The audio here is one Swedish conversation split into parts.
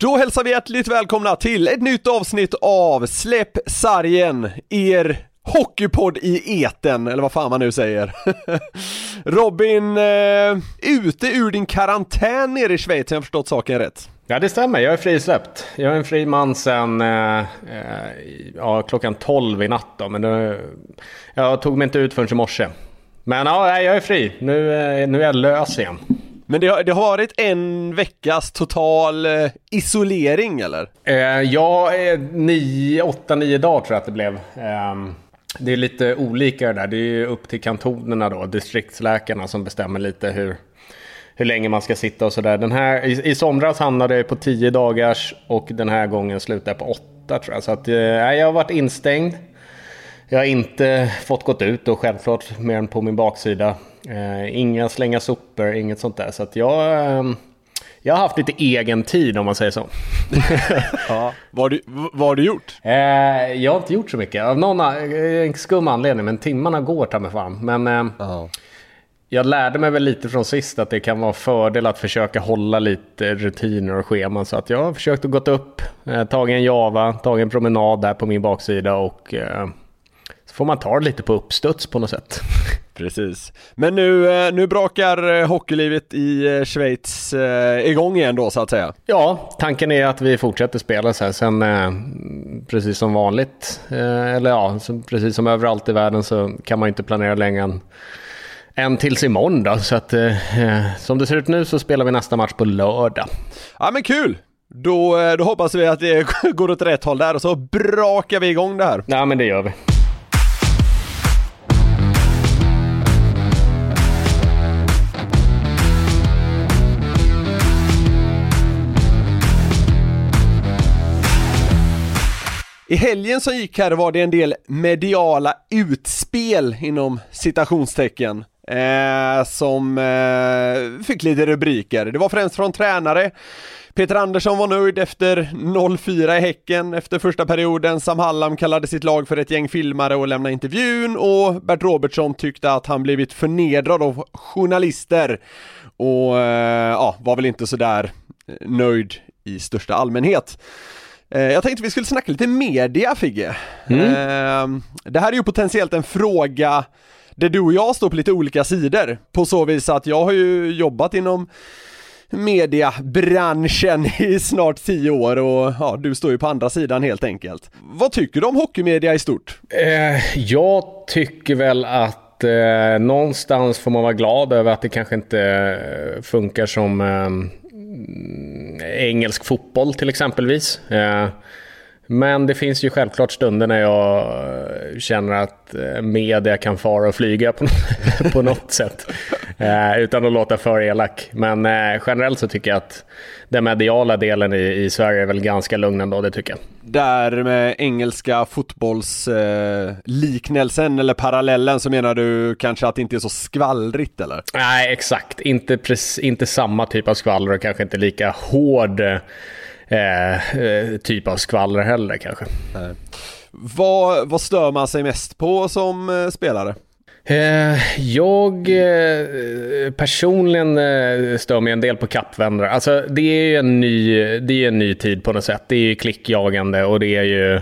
Då hälsar vi hjärtligt välkomna till ett nytt avsnitt av Släpp sargen, er hockeypodd i eten, eller vad fan man nu säger. Robin, ute ur din karantän nere i Schweiz, har jag förstått saken rätt? Ja, det stämmer, jag är frisläppt. Jag är en fri man sedan klockan 12 i natt då, men jag tog mig inte ut förrän i morse. Men ja, jag är fri, nu är jag lös igen. Men det har varit en veckas total isolering, eller? Ja, 8-9 dagar tror jag att det blev. Det är lite olika det där. Det är ju upp till kantonerna då, distriktsläkarna som bestämmer lite hur länge man ska sitta och sådär. I somras hamnade jag på 10 dagars och den här gången slutade jag på 8 tror jag. Så att, jag har varit instängd. Jag har inte fått gått ut och självklart mer än på min baksida. Inga slänga sopor, inget sånt där. Så att jag har haft lite egen tid om man säger så. Ja. Vad har du gjort? Jag har inte gjort så mycket. Av någon skum anledning, men timmarna går ta mig fan. Men jag lärde mig väl lite från sist att det kan vara fördel att försöka hålla lite rutiner och scheman. Så att jag har försökt att gått upp, tagit en java, tagit en promenad där på min baksida och... får man ta lite på uppstuds på något sätt. Precis. Men nu brakar hockeylivet i Schweiz igång igen då så att säga. Ja, tanken är att vi fortsätter spela så här. Sen precis som vanligt, eller ja, precis som överallt i världen så kan man inte planera längre än tills imorgon då. Så att som det ser ut nu så spelar vi nästa match på lördag. Ja, men kul! Då hoppas vi att det går åt rätt håll där och så brakar vi igång det här. Ja, men det gör vi. I helgen som gick här var det en del mediala utspel inom citationstecken som fick lite rubriker. Det var främst från tränare. Peter Andersson var nöjd efter 0-4 i Häcken efter första perioden. Sam Hallam kallade sitt lag för ett gäng filmare och lämnade intervjun. Och Bert Robertson tyckte att han blivit förnedrad av journalister. Och var väl inte så där nöjd i största allmänhet. Jag tänkte vi skulle snacka lite media, Figge. Det här är ju potentiellt en fråga där du och jag står på lite olika sidor. På så vis att jag har ju jobbat inom mediebranschen i snart 10 år och ja, du står ju på andra sidan helt enkelt. Vad tycker du om hockeymedia i stort? Jag tycker väl att någonstans får man vara glad över att det kanske inte funkar som... engelsk fotboll till exempelvis. Men det finns ju självklart stunder när jag känner att media kan fara och flyga på något sätt. Utan att låta för elak. Men generellt så tycker jag att den mediala delen i Sverige är väl ganska lugn ändå, det tycker jag. Där med engelska fotbollsliknelsen eller parallellen så menar du kanske att det inte är så skvallrigt eller? Nej, exakt. Inte samma typ av skvaller och kanske inte lika hård... typ av skvaller heller kanske. Vad stör man sig mest på som spelare? Personligen stör mig en del på kappvändare. Alltså det är en ny tid på något sätt. Det är ju klickjagande och det är ju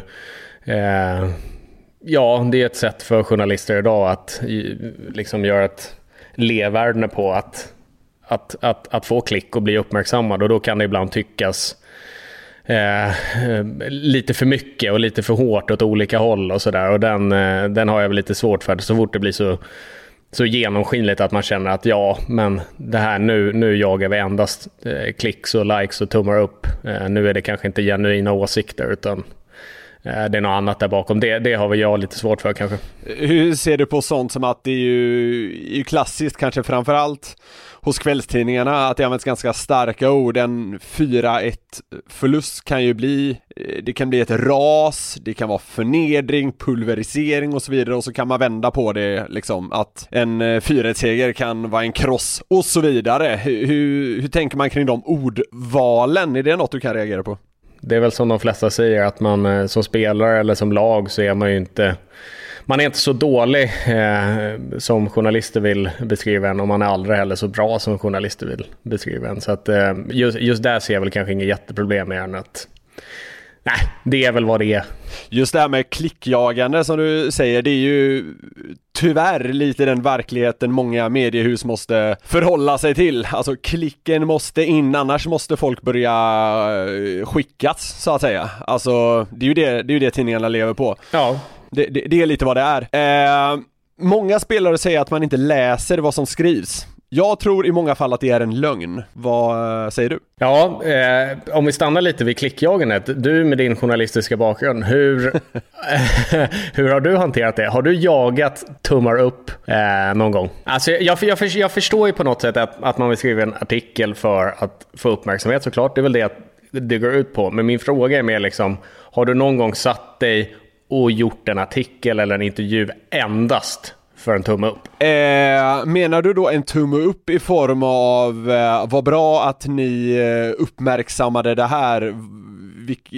det är ett sätt för journalister idag att liksom göra ett leverne på att att få klick och bli uppmärksammad, och då kan det ibland tyckas lite för mycket och lite för hårt åt olika håll och sådär, och den har jag väl lite svårt för. Så fort det blir så genomskinligt att man känner att ja, men det här nu jagar vi endast klicks och likes och tummar upp, nu är det kanske inte genuina åsikter utan det är något annat där bakom. Det har väl jag lite svårt för kanske. Hur ser du på sånt som att det är ju klassiskt, kanske framförallt hos kvällstidningarna, att det används ganska starka ord? En 4-1-förlust kan bli ett ras, det kan vara förnedring, pulverisering och så vidare, och så kan man vända på det liksom, att en 4-1-seger kan vara en kross och så vidare. Hur tänker man kring de ordvalen? Är det något du kan reagera på? Det är väl som de flesta säger, att man som spelare eller som lag så är man ju inte... Man är inte så dålig som journalister vill beskriva en, och man är aldrig heller så bra som journalister vill beskriva en. Så att, just där ser jag väl kanske inget jätteproblem med annat. Nej, det är väl vad det är. Just det här med klickjagande som du säger, det är ju tyvärr lite den verkligheten många mediehus måste förhålla sig till. Alltså klicken måste in, annars måste folk börja skickas så att säga. Alltså det är ju det tidningarna lever på. Ja. Det är lite vad det är. Många spelare säger att man inte läser vad som skrivs. Jag tror i många fall att det är en lögn. Vad säger du? Ja, om vi stannar lite vid klickjagandet. Du med din journalistiska bakgrund, hur har du hanterat det? Har du jagat tummar upp någon gång? Alltså, jag förstår ju på något sätt att man vill skriva en artikel för att få uppmärksamhet, såklart. Det är väl det det går ut på. Men min fråga är mer liksom, har du någon gång satt dig och gjort en artikel eller en intervju endast för en tumme upp? Menar du då en tumme upp i form av vad bra att ni uppmärksammade det här,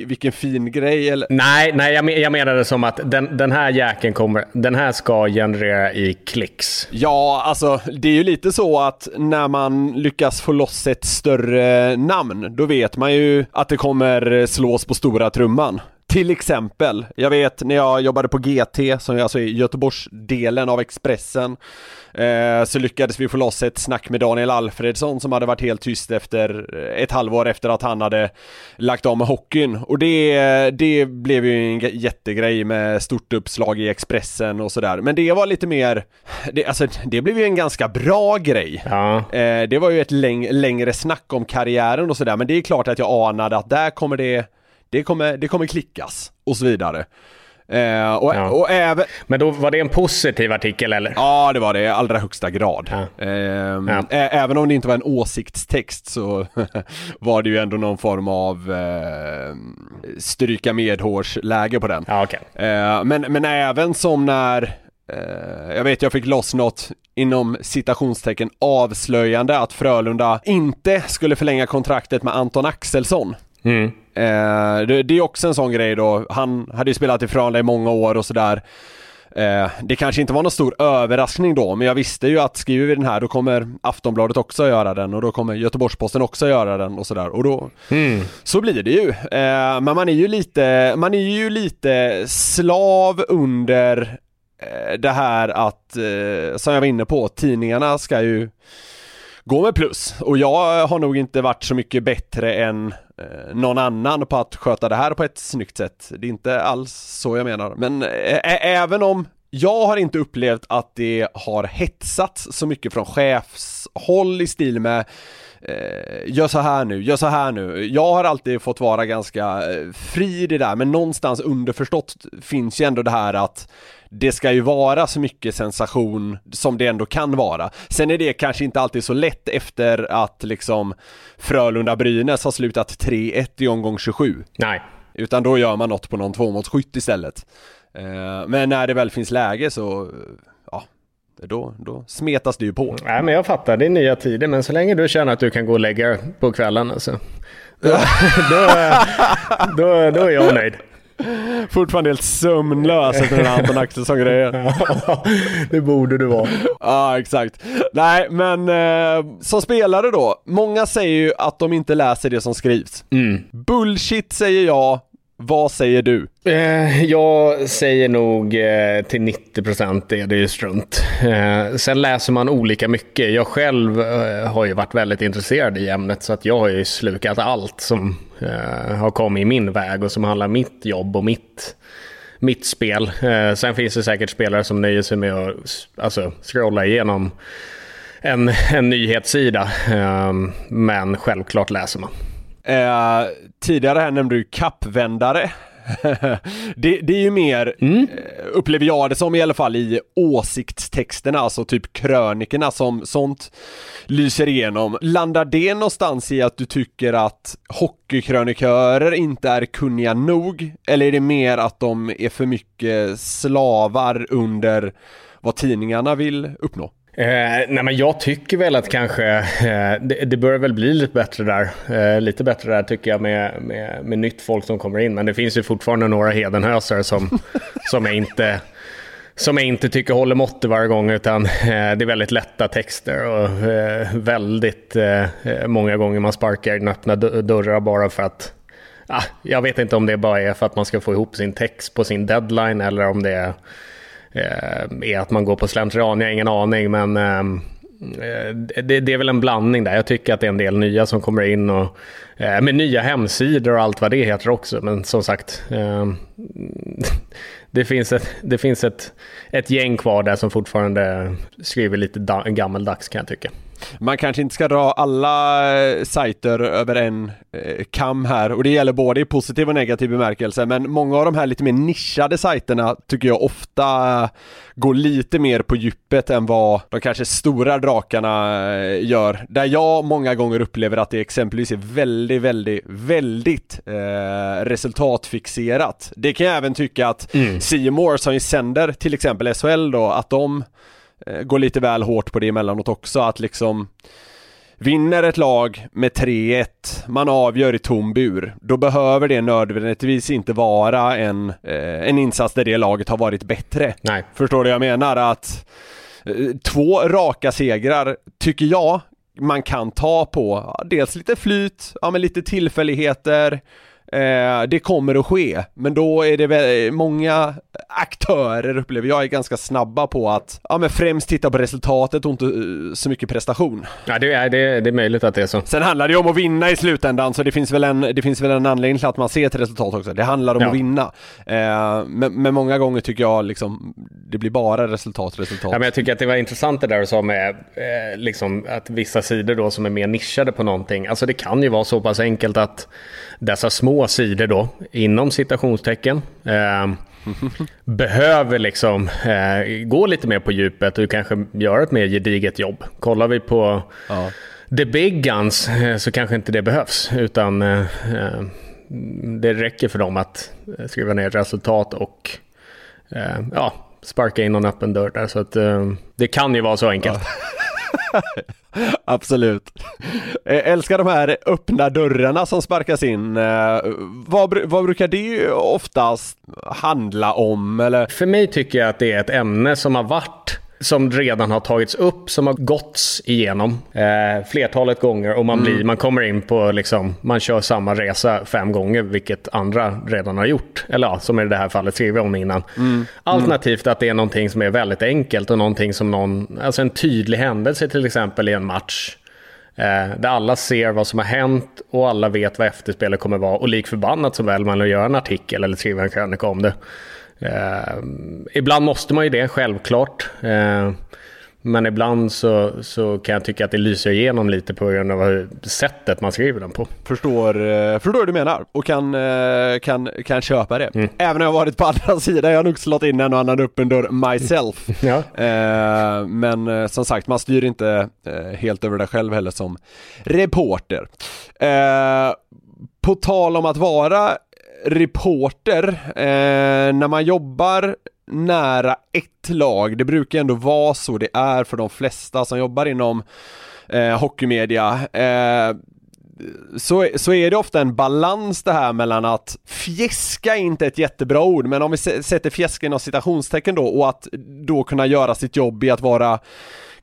vilken fin grej? Eller? Nej, jag menade som att den här jäkeln kommer, den här ska generera i klicks. Ja, alltså det är ju lite så att när man lyckas få loss ett större namn, då vet man ju att det kommer slås på stora trumman. Till exempel, jag vet när jag jobbade på GT, som alltså är Göteborgsdelen av Expressen, så lyckades vi få loss ett snack med Daniel Alfredsson som hade varit helt tyst efter ett halvår efter att han hade lagt av med hockeyn. Och det blev ju en jättegrej med stort uppslag i Expressen och sådär. Men det var lite mer, det blev ju en ganska bra grej. Ja. Det var ju ett längre snack om karriären och sådär. Men det är klart att jag anade att där kommer det kommer klickas och så vidare. Och även... Men då var det en positiv artikel, eller? Ja, det var det i allra högsta grad. Ja. Även om det inte var en åsiktstext så var det ju ändå någon form av stryka medhårsläge på den. Ja, okay. Men även som när... jag fick loss något inom citationstecken avslöjande att Frölunda inte skulle förlänga kontraktet med Anton Axelsson. Mm. Det är också en sån grej då. Han hade ju spelat i Frölunda i många år och sådär. Det kanske inte var någon stor överraskning då, men jag visste ju att skriver vi den här, då kommer Aftonbladet också göra den, och då kommer Göteborgsposten också göra den och sådär. Och då så blir det ju. Men man är ju lite slav under det här att, som jag var inne på, tidningarna ska ju gå med plus. Och jag har nog inte varit så mycket bättre än någon annan på att sköta det här på ett snyggt sätt. Det är inte alls så jag menar. Men även om jag har inte upplevt att det har hetsats så mycket från chefshåll i stil med gör så här nu. Jag har alltid fått vara ganska fri i det där, men någonstans underförstått finns ju ändå det här att det ska ju vara så mycket sensation som det ändå kan vara. Sen är det kanske inte alltid så lätt efter att liksom Frölunda-Brynäs har slutat 3-1 i omgång 27. Nej. Utan då gör man något på någon 2-mot-skytt istället. Men när det väl finns läge så... ja. Då smetas det ju på. Nej, men jag fattar, det är nya tider. Men så länge du känner att du kan gå och lägga på kvällen alltså, då är jag nöjd. Fortfarande helt sömnlös efter den här Anton Axelsson-grejen. Det borde du vara. Ja, exakt. Nej, men som spelare då, många säger ju att de inte läser det som skrivs. Bullshit, säger jag. Vad säger du? Jag säger nog till 90% det är ju strunt. Sen läser man olika mycket. Jag själv har ju varit väldigt intresserad i ämnet, så att jag har ju slukat allt som har kommit i min väg och som handlar om mitt jobb och mitt spel. Sen finns det säkert spelare som nöjer sig med att scrolla igenom en nyhetssida, men självklart läser man. Tidigare här nämnde du kappvändare. det är ju mer, upplever jag det som i alla fall, i åsiktstexterna, alltså typ krönikerna som sånt lyser igenom. Landar det någonstans i att du tycker att hockeykrönikörer inte är kunniga nog, eller är det mer att de är för mycket slavar under vad tidningarna vill uppnå? Nej, men jag tycker väl att kanske det börjar väl bli lite bättre där tycker jag, med nytt folk som kommer in, men det finns ju fortfarande några hedenhösare som jag inte tycker håller måttet varje gång, utan det är väldigt lätta texter och väldigt många gånger man sparkar i den öppna dörrar bara för att jag vet inte om det bara är för att man ska få ihop sin text på sin deadline eller om det är att man går på slentrian. Jag har ingen aning, men det är väl en blandning där. Jag tycker att det är en del nya som kommer in och med nya hemsidor och allt vad det heter också, men som sagt det finns ett gäng kvar där som fortfarande skriver lite gammaldags, kan jag tycka. Man kanske inte ska dra alla sajter över en kam här, och det gäller både i positiv och negativ bemärkelse, men många av de här lite mer nischade sajterna tycker jag ofta går lite mer på djupet än vad de kanske stora drakarna gör, där jag många gånger upplever att det exempelvis är väldigt, väldigt, väldigt resultatfixerat. Det kan jag även tycka att Seymour som ju sänder till exempel SHL då, att de går lite väl hårt på det emellanåt också, att liksom vinner ett lag med 3-1, man avgör i tom bur, då behöver det nödvändigtvis inte vara en insats där det laget har varit bättre. Nej. Förstår du jag menar? Att 2 raka segrar tycker jag man kan ta på dels lite flyt, men lite tillfälligheter. Det kommer att ske, men då är det väl många aktörer, upplever jag, är ganska snabba på att men främst titta på resultatet och inte så mycket prestation. Ja, det är möjligt att det är så. Sen handlar det ju om att vinna i slutändan, så det finns väl en anledning till att man ser ett resultat också. Det handlar om att vinna. Men många gånger tycker jag liksom det blir bara resultat. Ja, men jag tycker att det var intressant det där som med liksom att vissa sidor då som är mer nischade på någonting. Alltså det kan ju vara så pass enkelt att dessa små sidor då, inom citationstecken, behöver liksom gå lite mer på djupet och kanske göra ett mer gediget jobb. Kollar vi på the big guns så kanske inte det behövs, utan det räcker för dem att skriva ner resultat och sparka in någon öppen dörr där, så att det kan ju vara så enkelt. Absolut. Älskar de här öppna dörrarna som sparkas in. Vad brukar det oftast handla om? Eller? För mig tycker jag att det är ett ämne som redan har tagits upp, som har gåtts igenom flertalet gånger, och man kommer in på liksom, man kör samma resa 5 gånger, vilket andra redan har gjort, eller som i det här fallet skrev vi om innan. Alternativt att det är någonting som är väldigt enkelt och någonting som alltså en tydlig händelse, till exempel i en match där alla ser vad som har hänt och alla vet vad efterspelet kommer vara, och likförbannat så väl man gör en artikel eller skriver en krönika om det. Ibland måste man ju det, självklart, men ibland så kan jag tycka att det lyser igenom lite på grund av sättet man skriver den på. Förstår du menar, och kan köpa det. Även om jag varit på andra sidan, jag har nog slått in en och annan öppen dörr myself. Men som sagt, man styr inte helt över det själv heller som reporter. På tal om att vara reporter, när man jobbar nära ett lag, det brukar ändå vara så det är för de flesta som jobbar inom hockeymedia, så är det ofta en balans det här mellan att fjäska, inte ett jättebra ord, men om vi sätter fjäska inom citationstecken då, och att då kunna göra sitt jobb i att vara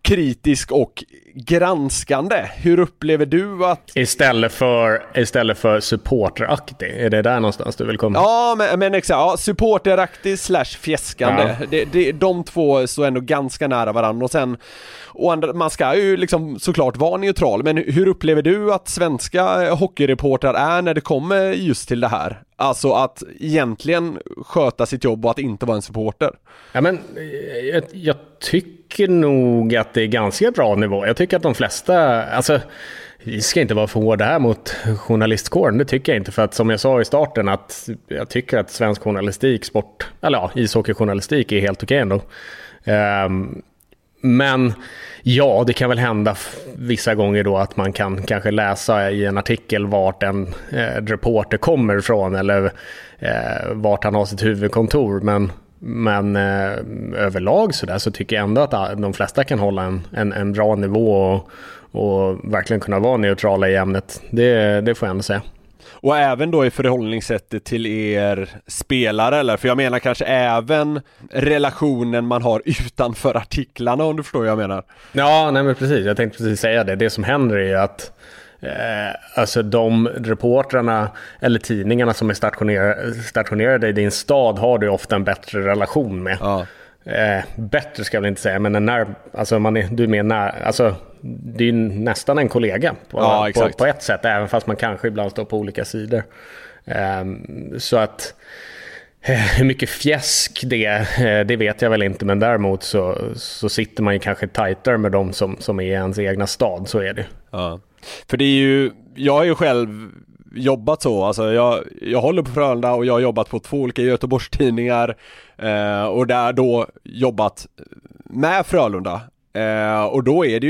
kritisk och granskande. Hur upplever du att... Istället för supporteraktig, är det där någonstans du vill komma? Ja, men exakt. Ja, supporteraktig / fjäskande. Ja. De två står ändå ganska nära varandra. Och sen, man ska ju liksom såklart vara neutral. Men hur upplever du att svenska hockeyreportrar är när det kommer just till det här? Alltså att egentligen sköta sitt jobb och att inte vara en supporter. Ja, men jag tycker nog att det är ganska bra nivå. Jag tycker att de flesta... Alltså, vi ska inte vara för hårda här mot journalistkåren. Det tycker jag inte. För att som jag sa i starten, att jag tycker att svensk journalistik, sport... Eller ja, ishockeyjournalistik är helt okej ändå. Men ja, det kan väl hända vissa gånger då att man kan kanske läsa i en artikel vart en reporter kommer ifrån eller vart han har sitt huvudkontor. Men överlag så där så tycker jag ändå att de flesta kan hålla en bra nivå och verkligen kunna vara neutrala i ämnet. Det får jag ändå säga. Och även då i förhållningssättet till er spelare, eller? För jag menar kanske även relationen man har utanför artiklarna, om du förstår vad jag menar. Ja, nej men precis. Jag tänkte precis säga det. Det som händer är att alltså de reportrarna eller tidningarna som är stationerade i din stad har du ofta en bättre relation med. Ja. Bättre ska jag väl inte säga, men alltså du är mer när, alltså det är ju nästan en kollega på ett sätt, även fast man kanske ibland står på olika sidor. Så att hur mycket fjäsk det vet jag väl inte, men däremot så sitter man ju kanske tajtare med dem som är i ens egna stad, så är det. Ja. För det är ju, jag har ju själv jobbat så, alltså jag håller på Frölunda och jag har jobbat på 2 olika Göteborgstidningar och där då jobbat med Frölunda och då är det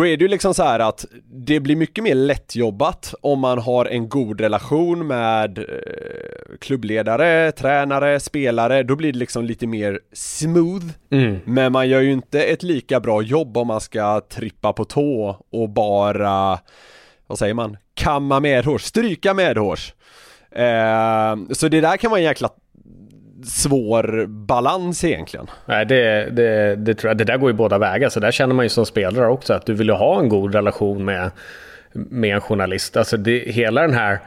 ju liksom så här att det blir mycket mer lättjobbat om man har en god relation med klubbledare, tränare, spelare. Då blir det liksom lite mer smooth. Mm. Men man gör ju inte ett lika bra jobb om man ska trippa på tå och bara, vad säger man, kamma med hårs, stryka med hårs. Så det där kan vara en jäkla svår balans egentligen. Nej, det tror jag. Det där går ju båda vägar, så där känner man ju som spelare också att du vill ju ha en god relation med en journalist. Alltså hela den här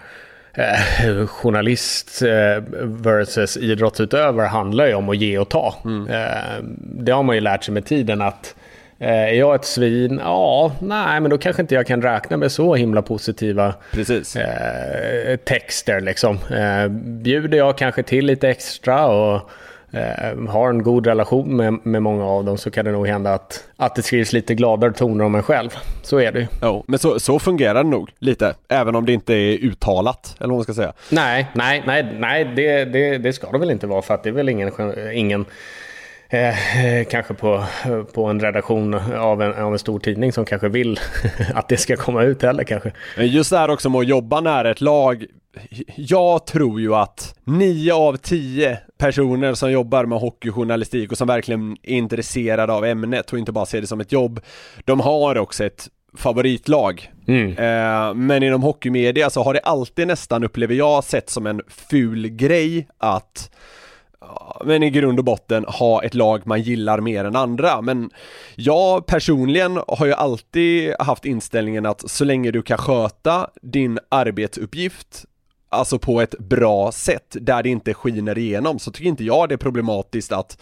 journalist versus idrottsutövare handlar ju om att ge och ta. Mm. Det har man ju lärt sig med tiden att är jag ett svin? Ja, nej, men då kanske inte jag kan räkna med så himla positiva texter. Liksom. Bjuder jag kanske till lite extra och har en god relation med många av dem, så kan det nog hända att det skrivs lite gladare toner om en själv. Så är det ju. Ja, men så fungerar det nog lite, även om det inte är uttalat, eller vad man ska säga. Nej, det ska det väl inte vara, för att det är väl ingen kanske på en redaktion av en stor tidning som kanske vill att det ska komma ut heller kanske. Just det här också med att jobba nära ett lag. Jag tror ju att 9 av 10 personer som jobbar med hockeyjournalistik och som verkligen är intresserade av ämnet och inte bara ser det som ett jobb, de har också ett favoritlag. Men inom hockeymedia så har det alltid nästan, upplever jag, sett som en ful grej att, men i grund och botten, ha ett lag man gillar mer än andra. Men jag personligen har ju alltid haft inställningen att så länge du kan sköta din arbetsuppgift, alltså på ett bra sätt där det inte skiner igenom, så tycker inte jag det är problematiskt att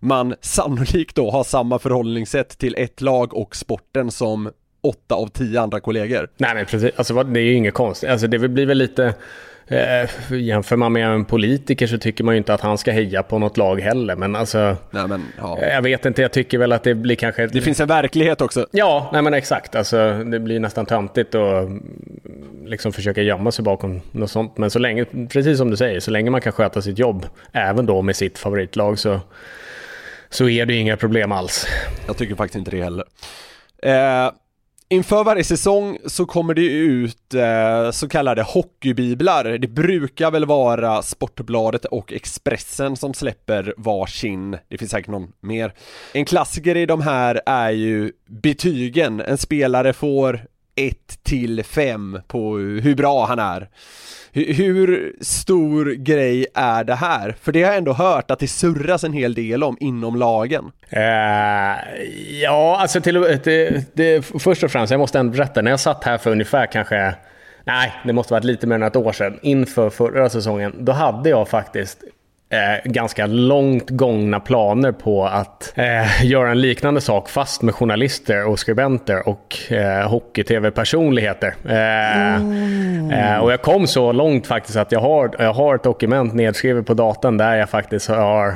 man sannolikt då har samma förhållningssätt till ett lag och sporten som 8 av 10 andra kollegor. Nej, men precis. Alltså, det är ju inget konstigt. Alltså, det blir väl lite... jämför man med en politiker så tycker man ju inte att han ska heja på något lag heller, men alltså, nej, men, ja. Jag vet inte, jag tycker väl att det blir kanske... Det finns en verklighet också. Ja, nej men exakt, alltså, det blir nästan töntigt att liksom försöka gömma sig bakom något sånt, men så länge, precis som du säger, så länge man kan sköta sitt jobb, även då med sitt favoritlag, så är det inga problem alls. Jag tycker faktiskt inte det heller. Inför varje säsong så kommer det ut så kallade hockeybiblar. Det brukar väl vara Sportbladet och Expressen som släpper varsin. Det finns säkert någon mer. En klassiker i de här är ju betygen. En spelare får 1-5 på hur bra han är. Hur stor grej är det här? För det har jag ändå hört att det surras en hel del om inom lagen. Ja, alltså först och främst, jag måste ändå berätta. När jag satt här för ungefär kanske... Nej, det måste varit lite mer än ett år sedan. Inför förra säsongen, då hade jag faktiskt... ganska långt gångna planer på att göra en liknande sak fast med journalister och skribenter och hockey-tv-personligheter. Och jag kom så långt faktiskt att jag har ett dokument nedskrivet på datan där jag faktiskt har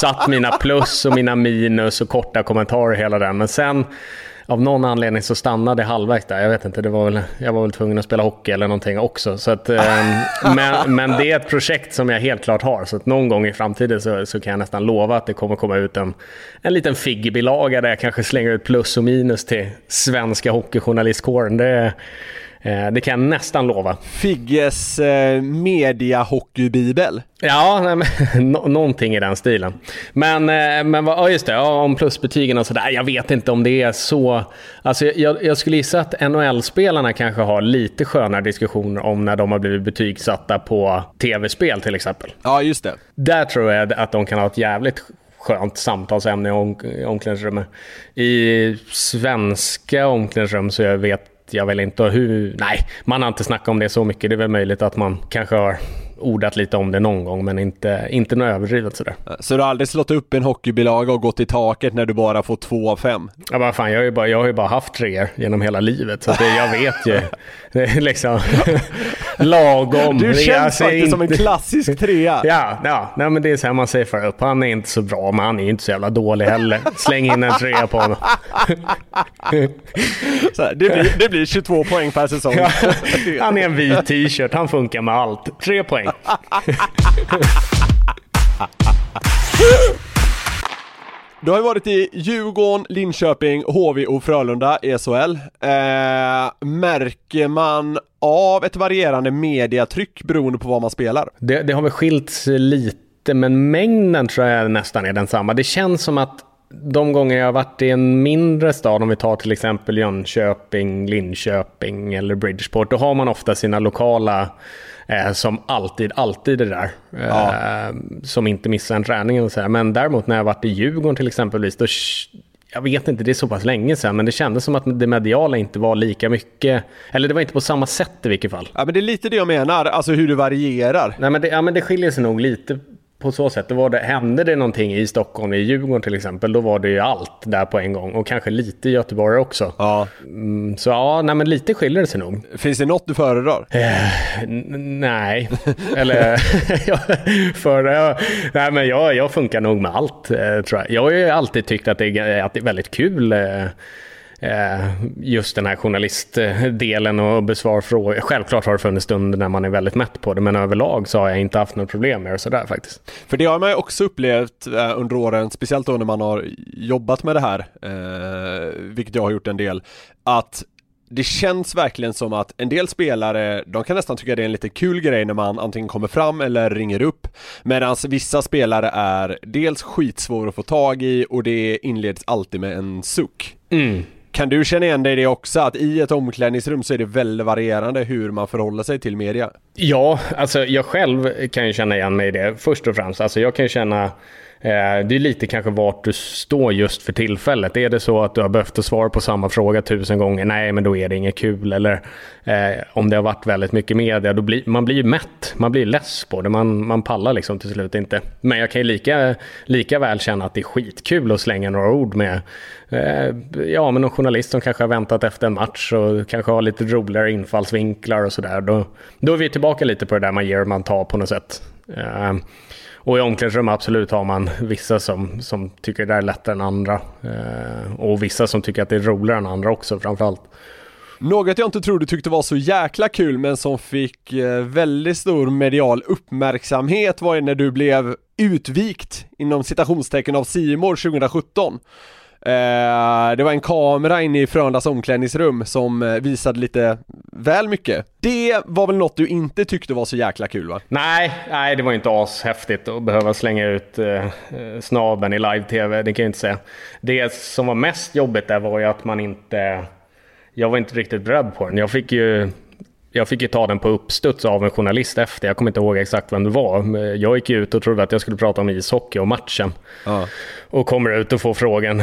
satt mina plus och mina minus och korta kommentarer hela den. Men sen av någon anledning så stannade halvvägs där. Jag vet inte, jag var väl tvungen att spela hockey eller någonting också. Så att, men det är ett projekt som jag helt klart har. Så att någon gång i framtiden så kan jag nästan lova att det kommer komma ut en liten Figge-bilaga där jag kanske slänger ut plus och minus till svenska hockeyjournalistkåren. Det kan jag nästan lova. Figges media-hockeybibel. Ja, nej, men, någonting i den stilen. Men just det, ja, om plusbetygen och sådär. Jag vet inte om det är så... Alltså, jag skulle gissa att NHL-spelarna kanske har lite skönare diskussioner om när de har blivit betygsatta på tv-spel till exempel. Ja, just det. Där tror jag att de kan ha ett jävligt... skönt samtalsämne i omklädningsrummet. I svenska omklädningsrum så jag vet väl inte hur... Nej, man har inte snackat om det så mycket. Det är väl möjligt att man kanske har ordat lite om det någon gång, men inte något överdrivet sådär. Så du har aldrig slått upp en hockeybilaga och gått i taket när du bara får 2 av 5? Ja, men fan, jag har ju bara haft 3 genom hela livet, så det, jag vet ju. Det är liksom lagom. Du känns faktiskt inte... som en klassisk 3. Ja, nej, men det är så här man säger för upp. Han är inte så bra, men han är ju inte så jävla dålig heller. Släng in en 3 på honom. Så här, det blir 22 poäng per säsong. Ja, han är en vit t-shirt, han funkar med allt. 3 poäng. Du har ju varit i Djurgården, Linköping, HV och Frölunda i SHL. Märker man av ett varierande mediatryck beroende på vad man spelar? Det har väl skilts lite, men mängden tror jag nästan är densamma. Det känns som att de gånger jag har varit i en mindre stad, om vi tar till exempel Jönköping, Linköping eller Bridgeport, då har man ofta sina lokala som alltid är där. Ja. Som inte missar en träning och så här. Men däremot när jag varit i Djurgården till exempelvis, då, jag vet inte, det är så pass länge sedan, men det kändes som att det mediala inte var lika mycket, eller det var inte på samma sätt i vilket fall. Ja, men det är lite det jag menar, alltså hur det varierar. Nej, men det skiljer sig nog lite på så sätt. Hände det någonting i Stockholm, i Djurgården till exempel, då var det ju allt där på en gång. Och kanske lite i Göteborg också. Ja. Så ja, nej, men lite skiljer det sig nog. Finns det något du föredrar? Nej. Eller nej, men jag funkar nog med allt, tror jag. Jag har ju alltid tyckt att det är väldigt kul... just den här journalistdelen och besvara frågor. Självklart har det funnits stunder när man är väldigt mätt på det, men överlag så har jag inte haft något problem med det sådär faktiskt. För det har man ju också upplevt under åren, speciellt då när man har jobbat med det här, vilket jag har gjort en del, att det känns verkligen som att en del spelare, de kan nästan tycka det är en lite kul grej när man antingen kommer fram eller ringer upp, medan vissa spelare är dels skitsvår att få tag i och det inleds alltid med en suck. Mm. Kan du känna igen dig i det också, att i ett omklädningsrum så är det väldigt varierande hur man förhåller sig till media? Ja, alltså jag själv kan ju känna igen mig i det först och främst. Alltså jag kan ju känna, det är lite kanske vart du står just för tillfället. Är det så att du har behövt att svara på samma fråga 1000 gånger? Nej, men då är det inget kul. Eller om det har varit väldigt mycket media, då man blir mätt, man blir less på det. Man pallar liksom till slut inte. Men jag kan ju lika väl känna att det är skitkul att slänga några ord med men någon journalist som kanske har väntat efter en match och kanske har lite roligare infallsvinklar och sådär. Då är vi tillbaka lite på det där man ger och man tar på något sätt. Och i omklädningsrum absolut har man vissa som tycker det är lättare än andra. Och vissa som tycker att det är roligare än andra också framförallt. Något jag inte tror du tyckte var så jäkla kul, men som fick väldigt stor medial uppmärksamhet, var ju när du blev utvikt inom citationstecken av Simor 2017. Det var en kamera inne i Frölundas omklädningsrum som visade lite väl mycket. Det var väl något du inte tyckte var så jäkla kul, va? Nej, det var inte ashäftigt att behöva slänga ut snabeln i live-tv, det kan jag inte säga. Det som var mest jobbigt där var ju att man inte... jag var inte riktigt beredd på den. Jag fick ju ta den på uppstuds av en journalist efter. Jag kommer inte ihåg exakt vem det var. Jag gick ut och trodde att jag skulle prata om ishockey och matchen. Ja. Och kommer ut och får frågan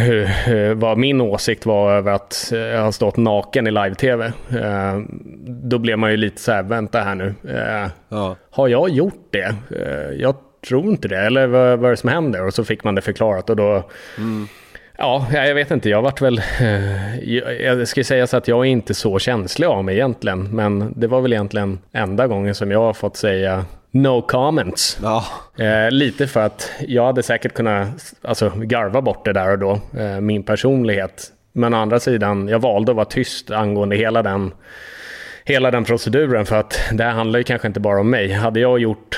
vad min åsikt var över att jag har stått naken i live-tv. Då blev man ju lite så här, vänta här nu. Ja. Har jag gjort det? Jag tror inte det. Eller vad är det som händer? Och så fick man det förklarat och då... Mm. Ja, jag vet inte. Jag ska säga så att jag är inte så känslig av mig egentligen. Men det var väl egentligen enda gången som jag har fått säga no comments. Ja. Lite för att jag hade säkert kunnat garva bort det där och då. Min personlighet. Men å andra sidan, jag valde att vara tyst angående hela den proceduren, för att det här handlar ju kanske inte bara om mig. Hade jag gjort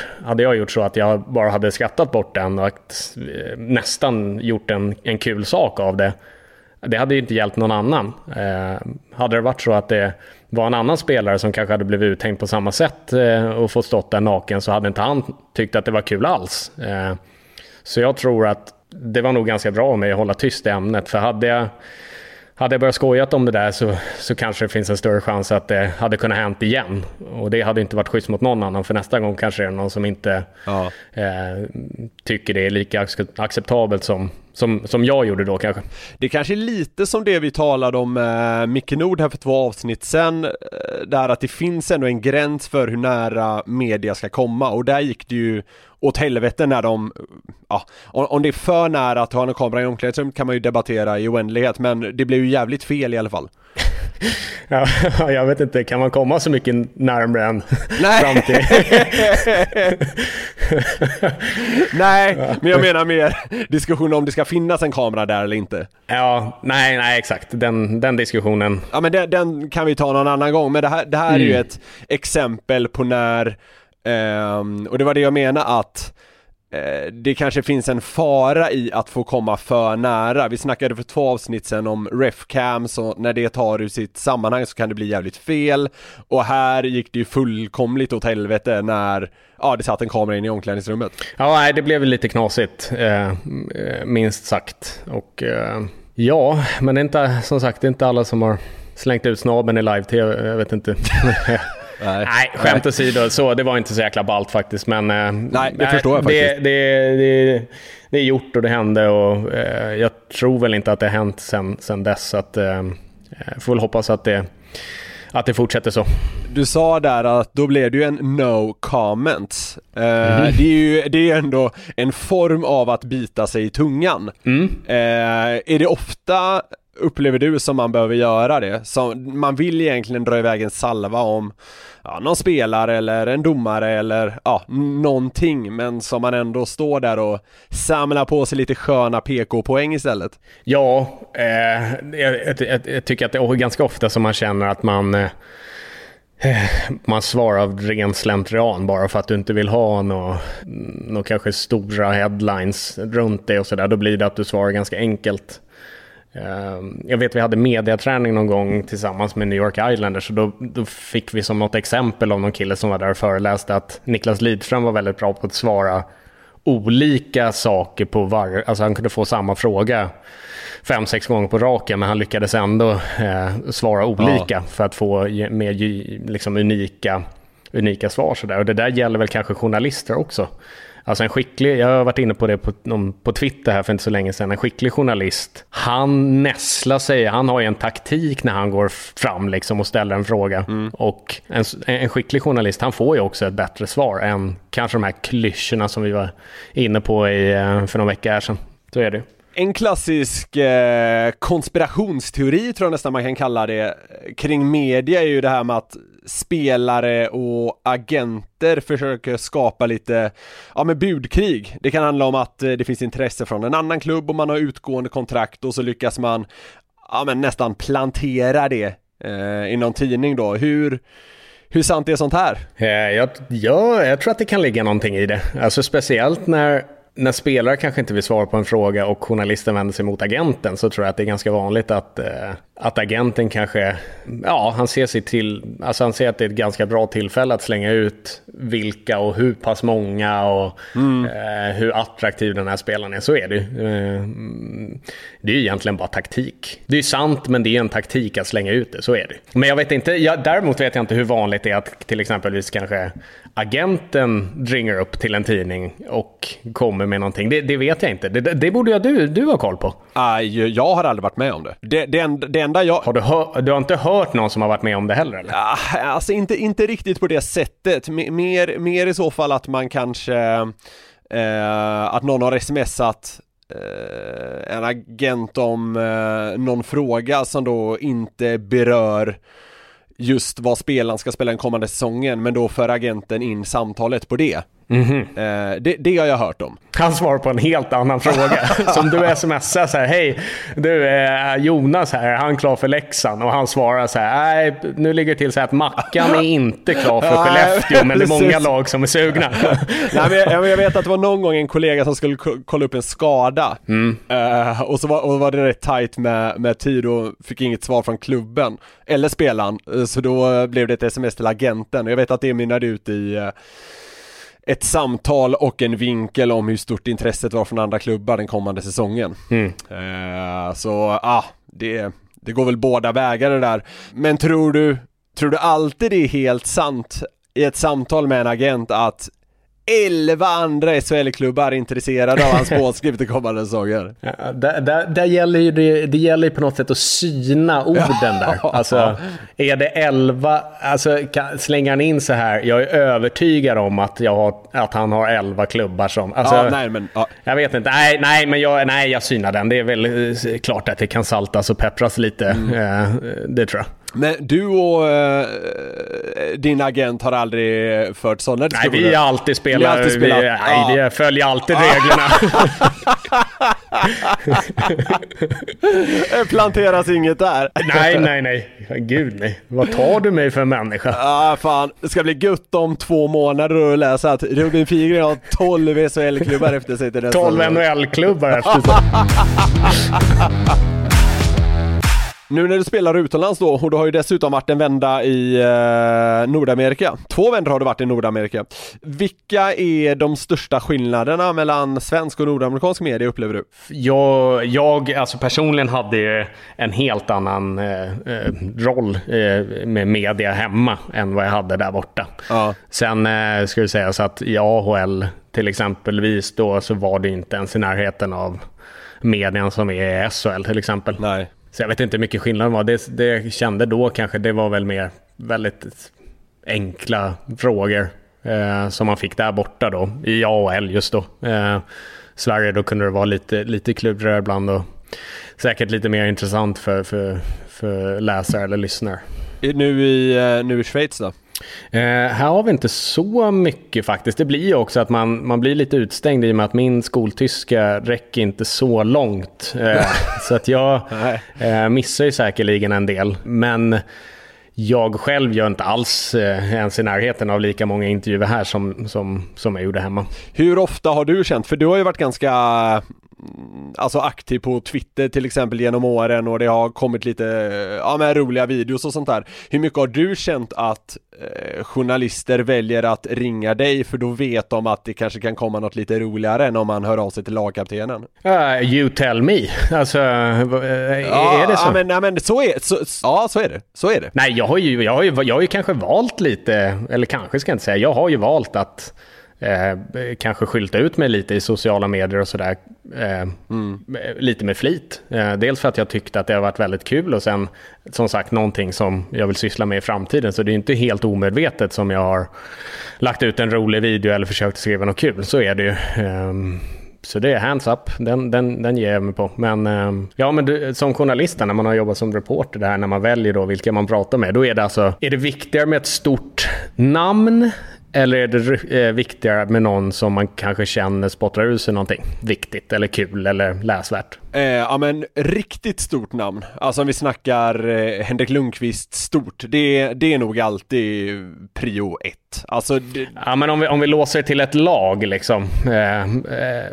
så att jag bara hade skrattat bort den och att, nästan gjort en kul sak av det, det hade ju inte hjälpt någon annan. Hade det varit så att det var en annan spelare som kanske hade blivit uthängd på samma sätt och fått stått där naken, så hade inte han tyckt att det var kul alls. Så jag tror att det var nog ganska bra med att hålla tyst i ämnet, för hade jag börjat skojat om det där så kanske det finns en större chans att det hade kunnat hänt igen. Och det hade inte varit schysst mot någon annan, för nästa gång kanske det är någon som inte tycker det är lika acceptabelt som jag gjorde då kanske. Det kanske är lite som det vi talade om Micke Nord här för 2 avsnitt sen, där att det finns ändå en gräns för hur nära media ska komma, och där gick det ju åt helvete när de, om det är för nära att ha en kamera i omklädningsrummet kan man ju debattera i oändlighet, men det blev ju jävligt fel i alla fall. Ja, jag vet inte, kan man komma så mycket närmare än fram till? Nej, men jag menar mer diskussion om det ska finnas en kamera där eller inte. Ja, nej exakt, den diskussionen. Ja, men den kan vi ta någon annan gång, men det här är ju ett exempel på när, och det var det jag menade, att det kanske finns en fara i att få komma för nära. Vi snackade för 2 avsnitt sen om refcam, så när det tar ur sitt sammanhang så kan det bli jävligt fel. Och här gick det ju fullkomligt åt helvete när det satt en kamera in i omklädningsrummet. Ja, det blev lite knasigt, minst sagt. Och men det är inte, som sagt, det är inte alla som har slängt ut snabben i live-tv, jag vet inte. Nej, skämt åsido, så det var inte så jäkla ballt faktiskt, men nej, förstår jag faktiskt. Det är gjort och det hände, och jag tror väl inte att det har hänt sen dess, att får väl hoppas att det fortsätter så. Du sa där att då blev det ju en no comments. Det är ju ändå en form av att bita sig i tungan. Är det ofta, upplever du, som man behöver göra det? Som man vill egentligen dra iväg en salva om någon spelare eller en domare eller någonting, men som man ändå står där och samlar på sig lite sköna PK-poäng istället? Ja, jag tycker att det är ganska ofta som man känner att man svarar av ren slentrian, bara för att du inte vill ha någon kanske stora headlines runt det och sådär. Då blir det att du svarar ganska enkelt. Jag vet vi hade mediaträning någon gång tillsammans med New York Islanders, så då fick vi som något exempel av någon kille som var där och föreläste att Niklas Lidström var väldigt bra på att svara olika saker på varje, alltså han kunde få samma fråga 5-6 gånger på raken, men han lyckades ändå svara olika för att få mer liksom unika svar sådär. Och det där gäller väl kanske journalister också. Alltså jag har varit inne på det på Twitter här för inte så länge sedan, en skicklig journalist, han näslar sig, han har ju en taktik när han går fram liksom och ställer en fråga, och en skicklig journalist, han får ju också ett bättre svar än kanske de här klyschorna som vi var inne på för några veckor sedan. Så är det. En klassisk konspirationsteori, tror jag nästan man kan kalla det, kring media är ju det här med att spelare och agenter försöker skapa lite budkrig. Det kan handla om att det finns intresse från en annan klubb och man har utgående kontrakt, och så lyckas man nästan plantera det i någon tidning då. Hur sant är sånt här? Jag tror att det kan ligga någonting i det. Alltså speciellt när när spelare kanske inte vill svara på en fråga och journalisten vänder sig mot agenten, så tror jag att det är ganska vanligt att agenten kanske, ja, han ser sig till, alltså han ser att det är ett ganska bra tillfälle att slänga ut vilka och hur pass många och hur attraktiv den här spelaren är. Så är det det är ju egentligen bara taktik. Det är ju sant, men det är en taktik att slänga ut det, så är det. Men jag vet inte, däremot vet jag inte hur vanligt det är att till exempelvis kanske agenten ringer upp till en tidning och kommer med någonting. Det vet jag inte. Det borde jag, du ha koll på. Jag har aldrig varit med om det. Det enda jag... Du har inte hört någon som har varit med om det heller, eller? Alltså inte riktigt på det sättet. Mer i så fall att man kanske... att någon har smsat en agent om någon fråga som då inte berör just vad spelaren ska spela den kommande säsongen, men då för agenten in samtalet på det. Mm-hmm. Det har jag hört om. Han svarar på en helt annan fråga. Som du smsar så här: hej, du är Jonas här, han klar för Leksand? Och han svarar så här: nej, nu ligger det till så här att Mackan är inte klar för Skellefteå, men det är många lag som är sugna. Nej, men jag vet att det var någon gång en kollega som skulle kolla upp en skada. Och så var det rätt tajt med tid och fick inget svar från klubben eller spelaren. Så då blev det ett sms till agenten. Och jag vet att det mynnade ut i ett samtal och en vinkel om hur stort intresset var från andra klubbar den kommande säsongen. Det går väl båda vägar det där. Men tror du alltid det är helt sant i ett samtal med en agent att 11 andra SHL-klubbar är intresserade av hans påskrift i kommande sånger? Ja, där gäller ju det gäller på något sätt att syna orden där. Alltså, är det 11... Alltså, slänger han in så här: jag är övertygad om att han har 11 klubbar som... Alltså, jag vet inte. Nej, men jag synar den. Det är väl klart att det kan saltas och peppras lite. Det tror jag. Men du och din agent har aldrig fört sådana diskussioner? Nej, vi har alltid spelat. Vi följer alltid reglerna. Planteras inget där. Nej. Gud, nej. Vad tar du mig för människa? Fan. Det ska bli gött om 2 månader och läsa att Robin Figge har 12 SHL-klubbar efter sig. 12 NHL-klubbar efter sig. Nu när du spelar utomlands då, och du har ju dessutom varit en vända i Nordamerika. 2 vändor har du varit i Nordamerika. Vilka är de största skillnaderna mellan svensk och nordamerikansk media, upplever du? Jag alltså personligen hade en helt annan roll med media hemma än vad jag hade där borta. Ja. Sen ska jag säga så att i AHL till exempelvis då, så var det inte ens i närheten av medien som är SHL till exempel. Nej. Så jag vet inte hur mycket skillnad var. Det jag kände då kanske, det var väl mer väldigt enkla frågor som man fick där borta då, i AHL just då. Sverige, då kunde det vara lite klurigare ibland och säkert lite mer intressant för läsare eller lyssnare. Nu i Schweiz då? Här har vi inte så mycket faktiskt. Det blir ju också att man blir lite utstängd i och med att min skoltyska räcker inte så långt. Så att jag missar ju säkerligen en del. Men jag själv gör inte alls ens i närheten av lika många intervjuer här som jag gjorde hemma. Hur ofta har du känt? För du har ju varit ganska... alltså aktiv på Twitter till exempel genom åren, och det har kommit lite med roliga videos och sånt där. Hur mycket har du känt att journalister väljer att ringa dig, för då vet de att det kanske kan komma något lite roligare än om man hör av sig till lagkaptenen? You tell me. Alltså, är det så? Men så är det. Nej, jag har ju kanske valt lite, eller kanske ska jag inte säga, jag har ju valt att kanske skylta ut mig lite i sociala medier och sådär, lite med flit, dels för att jag tyckte att det har varit väldigt kul, och sen som sagt någonting som jag vill syssla med i framtiden, så det är inte helt omedvetet som jag har lagt ut en rolig video eller försökt skriva något kul, så är det ju. Så det är hands up, den ger jag mig på. Men som journalisten, när man har jobbat som reporter där, när man väljer då vilka man pratar med, då är det viktigare med ett stort namn Eller är det viktigare med någon som man kanske känner spottar ur sig någonting viktigt eller kul eller läsvärt? Ja, men riktigt stort namn. Alltså om vi snackar Henrik Lundqvist stort, det är nog alltid prio ett. Alltså, det... Ja, men om vi låser till ett lag liksom.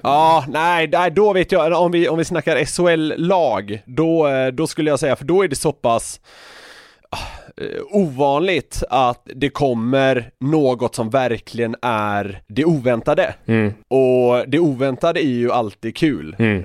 Ja, nej, då vet jag. Om vi snackar SHL-lag, då skulle jag säga, för då är det så pass... ovanligt att det kommer något som verkligen är det oväntade. Mm. Och det oväntade är ju alltid kul. Mm.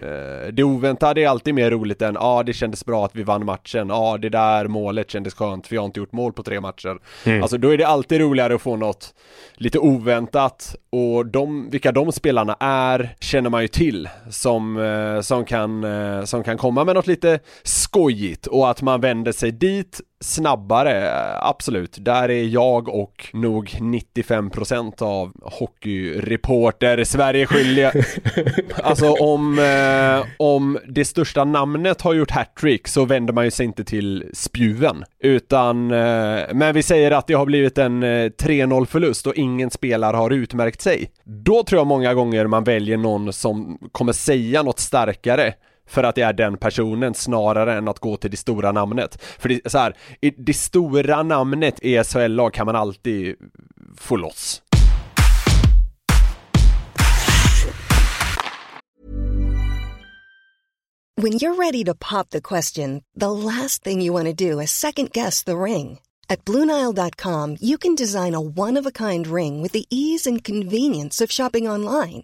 Det oväntade är alltid mer roligt än det kändes bra att vi vann matchen. Det där målet kändes skönt för jag har inte gjort mål på 3 matcher. Mm. Alltså då är det alltid roligare att få något lite oväntat, och vilka de spelarna är känner man ju till som kan komma med något lite skojigt, och att man vänder sig dit snabbare, absolut. Där är jag och nog 95% av hockeyreporter Sverige skyldiga. Alltså om det största namnet har gjort hattrick så vänder man ju sig inte till spjuven, utan men vi säger att det har blivit en 3-0 förlust och ingen spelare har utmärkt sig. Då tror jag många gånger man väljer någon som kommer säga något starkare, för att det är den personen snarare än att gå till det stora namnet. För det, så här, det stora namnet i SHL-lag kan man alltid få loss. When you're ready to pop the question, the last thing you want to do is second guess the ring. At BlueNile.com you can design a one-of-a-kind ring with the ease and convenience of shopping online.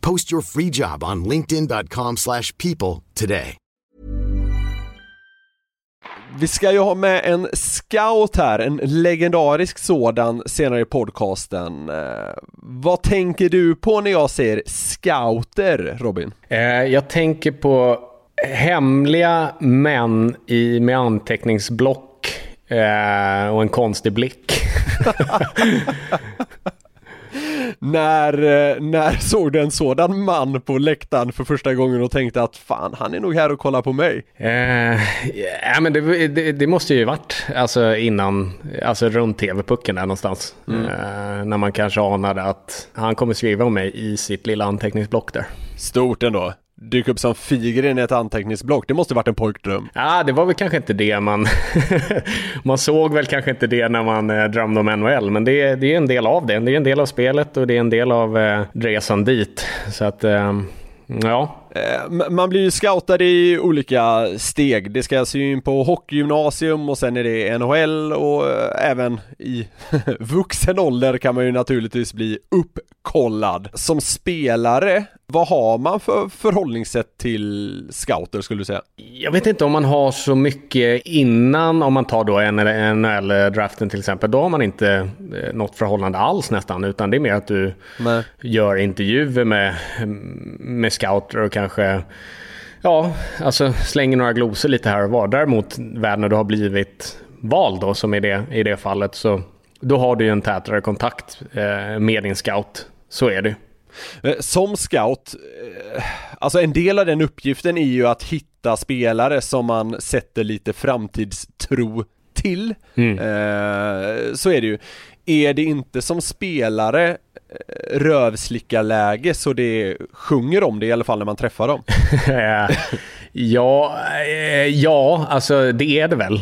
Post your free job on linkedin.com/people today. Vi ska ju ha med en scout här, en legendarisk sådan senare i podcasten. Vad tänker du på när jag säger scouter, Robin? Jag tänker på hemliga män med anteckningsblock och en konstig blick. När såg du en sådan man på läktaren för första gången och tänkte att fan, han är nog här och kollar på mig? Men det måste ju varit innan runt tv-pucken där någonstans. Mm. När man kanske anade att han kommer skriva om mig i sitt lilla anteckningsblock där. Stort ändå. Dyk upp som Figge i ett anteckningsblock. Det måste varit en pojkdröm. Ja, det var väl kanske inte det man... man såg väl kanske inte det när man drömde om NHL. Men det är en del av det. Det är en del av spelet och det är en del av resan dit. Så att... ja. Man blir ju scoutad i olika steg. Det ska jag se in på hockeygymnasium och sen är det NHL, och även i vuxen ålder kan man ju naturligtvis bli uppkollad. Som spelare, vad har man för förhållningssätt till scouter, skulle du säga? Jag vet inte om man har så mycket innan, om man tar då NHL-draften till exempel. Då har man inte något förhållande alls nästan, utan det är mer att du gör intervjuer med scouter och kanske slänger några glosor lite här och var. Däremot när du har blivit vald då, som i det fallet, så då har du ju en tätare kontakt med din scout. Så är det. Som scout, alltså en del av den uppgiften är ju att hitta spelare som man sätter lite framtidstro till. Mm. Så är det ju. Är det inte som spelare rövslickarläge så det sjunger om det i alla fall när man träffar dem? Det är det väl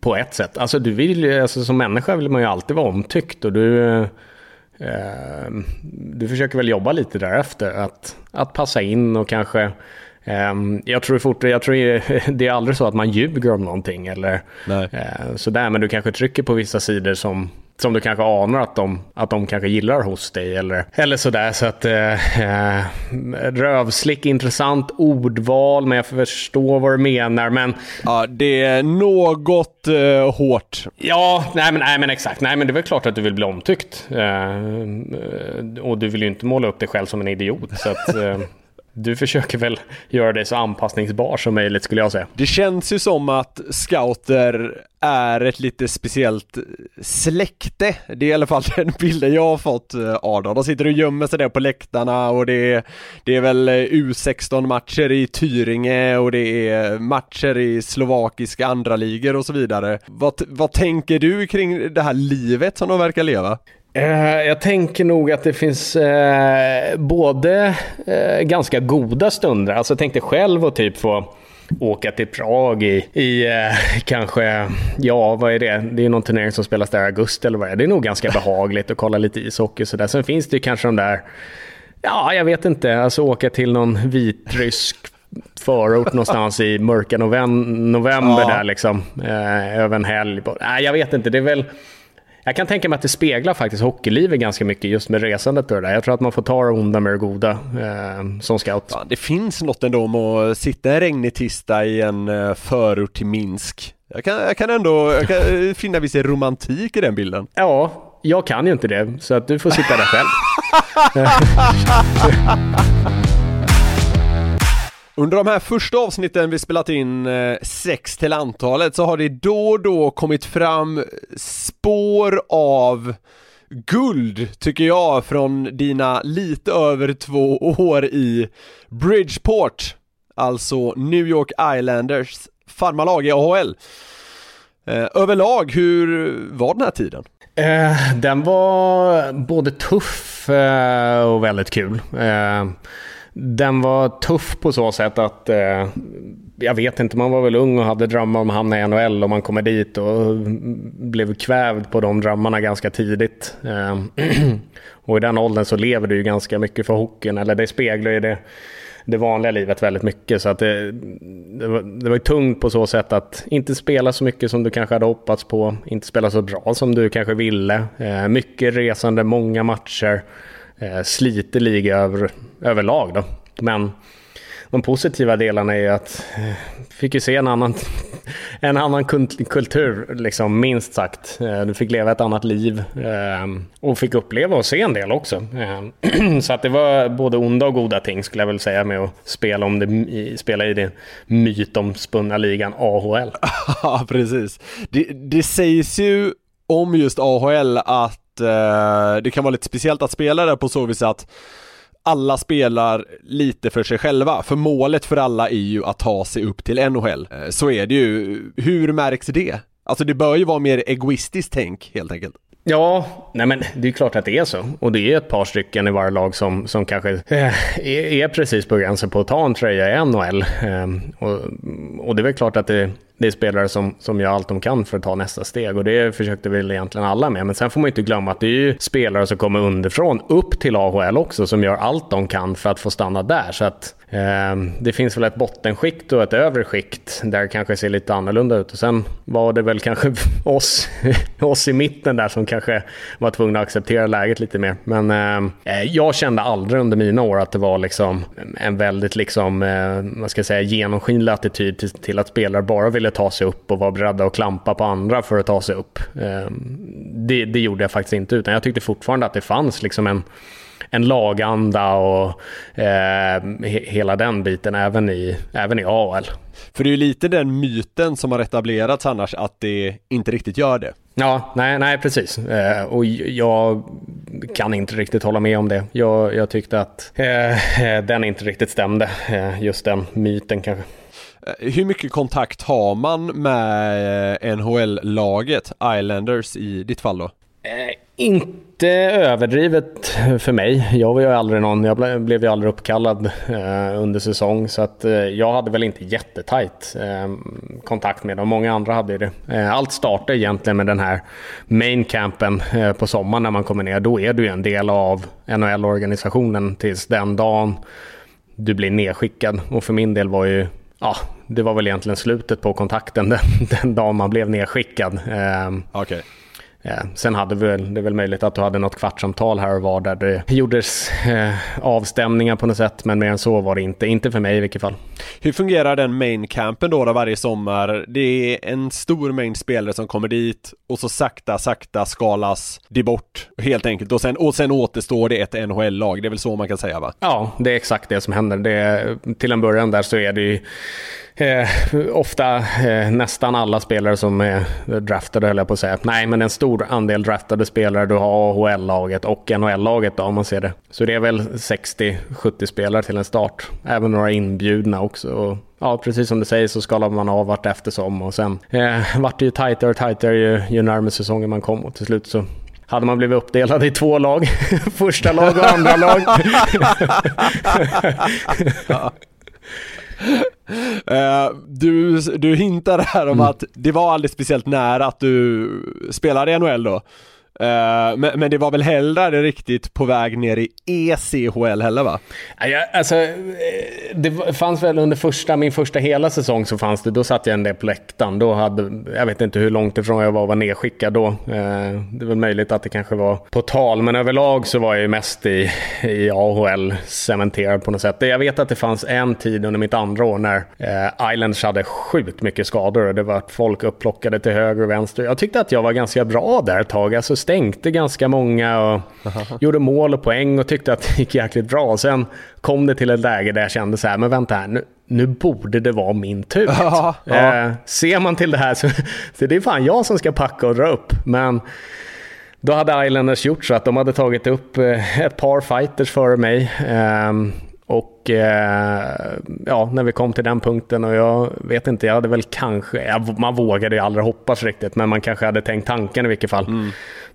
på ett sätt. Alltså du vill, som människa vill man ju alltid vara omtyckt, och du försöker väl jobba lite därefter att passa in, och kanske jag tror det är aldrig så att man ljuger om någonting eller så där, men du kanske trycker på vissa sidor som som du kanske anar att de kanske gillar hos dig eller sådär. Så att rövslick, intressant ordval, men jag förstår vad du menar. Men ja, det är något hårt. Ja, nej men exakt. Nej, men det är väl klart att du vill bli omtyckt. Och du vill ju inte måla upp dig själv som en idiot, så att du försöker väl göra det så anpassningsbar som möjligt, skulle jag säga. Det känns ju som att scouter är ett lite speciellt släkte. Det är i alla fall den bilden jag har fått av dem. De sitter och gömmer sig där på läktarna, och det är väl U16-matcher i Tyringe, och det är matcher i slovakiska andra ligor och så vidare. Vad tänker du kring det här livet som de verkar leva? Jag tänker nog att det finns både ganska goda stunder. Alltså jag tänkte själv och typ få åka till Prag i kanske, ja vad är det? Det är någon turnering som spelas där i augusti eller vad är det? Det är nog ganska behagligt att kolla lite ishockey så där. Sen finns det ju kanske de där, ja jag vet inte, alltså åka till någon vitrysk förort någonstans i mörka november ja. Där liksom, över en helg. Nej, jag vet inte, det är väl... Jag kan tänka mig att det speglar faktiskt hockeylivet ganska mycket just med resandet och det där. Jag tror att man får ta det onda med det goda som scout. Ja, det finns något ändå om att sitta en regnig tisdag i en förort till Minsk. Jag kan ändå finna viss romantik i den bilden. Ja, jag kan ju inte det, så att du får sitta där själv. Under de här första avsnitten vi spelat in 6 till antalet så har det då och då kommit fram spår av guld, tycker jag, från dina lite över 2 år i Bridgeport, alltså New York Islanders farmarlag i AHL. Överlag, hur var den här tiden? Den var både tuff och väldigt kul. Den var tuff på så sätt att jag vet inte, man var väl ung och hade drömmar om att hamna i NHL, och man kommer dit och blev kvävd på de drömmarna ganska tidigt. Och i den åldern så lever du ju ganska mycket för hockeyn, eller det speglar ju det vanliga livet väldigt mycket, så att det var ju tungt på så sätt att inte spela så mycket som du kanske hade hoppats på, inte spela så bra som du kanske ville, mycket resande, många matcher, sliter liga överlag då. Men de positiva delarna är ju att fick ju se en annan kultur liksom, minst sagt. Du fick leva ett annat liv och fick uppleva och se en del också. Så att det var både onda och goda ting, skulle jag väl säga, med att spela i den mytomspunna ligan AHL. Ja, precis. Det sägs ju om just AHL att det kan vara lite speciellt att spela där på så vis att alla spelar lite för sig själva, för målet för alla är ju att ta sig upp till NHL. Så är det ju. Hur märks det? Alltså det bör ju vara mer egoistiskt tänk helt enkelt. Ja, nej men det är klart att det är så. Och det är ett par stycken i varje lag som kanske är precis på gränsen på att ta en tröja i NHL. Och det är väl klart att det är spelare som gör allt de kan för att ta nästa steg. Och det försökte väl egentligen alla med. Men sen får man inte glömma att det är ju spelare som kommer underifrån upp till AHL också, som gör allt de kan för att få stanna där. Så att det finns väl ett bottenskikt och ett överskikt där kanske ser lite annorlunda ut. Och sen var det väl kanske oss i mitten där som kanske var tvungna att acceptera läget lite mer. Men jag kände aldrig under mina år att det var liksom en väldigt liksom, vad ska jag säga, genomskinlig attityd till att spelare bara ville ta sig upp och vara beredda att klampa på andra för att ta sig upp. Det gjorde jag faktiskt inte, utan jag tyckte fortfarande att det fanns liksom en laganda och hela den biten även i AHL. För det är ju lite den myten som har etablerats annars, att det inte riktigt gör det. Ja, nej precis. Och jag kan inte riktigt hålla med om det. Jag tyckte att den inte riktigt stämde, just den myten kanske. Hur mycket kontakt har man med NHL-laget, Islanders i ditt fall då? Inte överdrivet för mig. Jag blev ju aldrig uppkallad under säsong, så att jag hade väl inte jättetajt kontakt med dem. Många andra hade det. Allt startade egentligen med den här maincampen på sommaren när man kommer ner. Då är du en del av NHL-organisationen tills den dagen du blir nedskickad. Och för min del var ju... Ja, det var väl egentligen slutet på kontakten den dagen man blev nedskickad. Okej. Sen hade vi väl, det är väl möjligt att du hade något kvartsamtal här och var där det gjordes avstämningar på något sätt, men mer än så var det inte. Inte för mig i vilket fall. Hur fungerar den main campen då varje sommar? Det är en stor mängd spelare som kommer dit och så sakta skalas det bort helt enkelt. Och sen återstår det ett NHL-lag. Det är väl så man kan säga, va? Ja, det är exakt det som händer. Till en början där så är det ju ofta nästan alla spelare som är draftade, höll jag på att säga. Nej, men en stor andel draftade spelare. Du har AHL-laget och NHL-laget då, om man ser det. Så det är väl 60-70 spelare till en start. Även några inbjudna också. Och ja, precis som du säger så skalar man av vart eftersom. Och sen vart det ju tajtare och tajtare ju närmare säsongen man kom. Och till slut så hade man blivit uppdelad i två lag. Första lag och andra lag. Du hintar här om att det var aldrig speciellt nära att du spelade i NHL då. Men det var väl heller det riktigt på väg ner i ECHL heller, va? Alltså, det fanns väl under min första hela säsong så fanns det, då satt jag en del på läktaren. Då jag vet inte hur långt ifrån jag var nedskickad då. Det var möjligt att det kanske var på tal, men överlag så var jag ju mest i AHL cementerad på något sätt. Jag vet att det fanns en tid under mitt andra år när Islanders hade sjukt mycket skador och det var att folk upplockade till höger och vänster. Jag tyckte att jag var ganska bra där ett tag, alltså stänkte ganska många och gjorde mål och poäng och tyckte att det gick jäkligt bra. Och sen kom det till ett läge där jag kände så här, men vänta här, nu borde det vara min tur. Ser man till det här så det är fan jag som ska packa och dra upp. Men då hade Islanders gjort så att de hade tagit upp ett par fighters före mig. Och när vi kom till den punkten, och jag vet inte, jag hade väl kanske, man vågade ju aldrig hoppas riktigt, men man kanske hade tänkt tanken i vilket fall.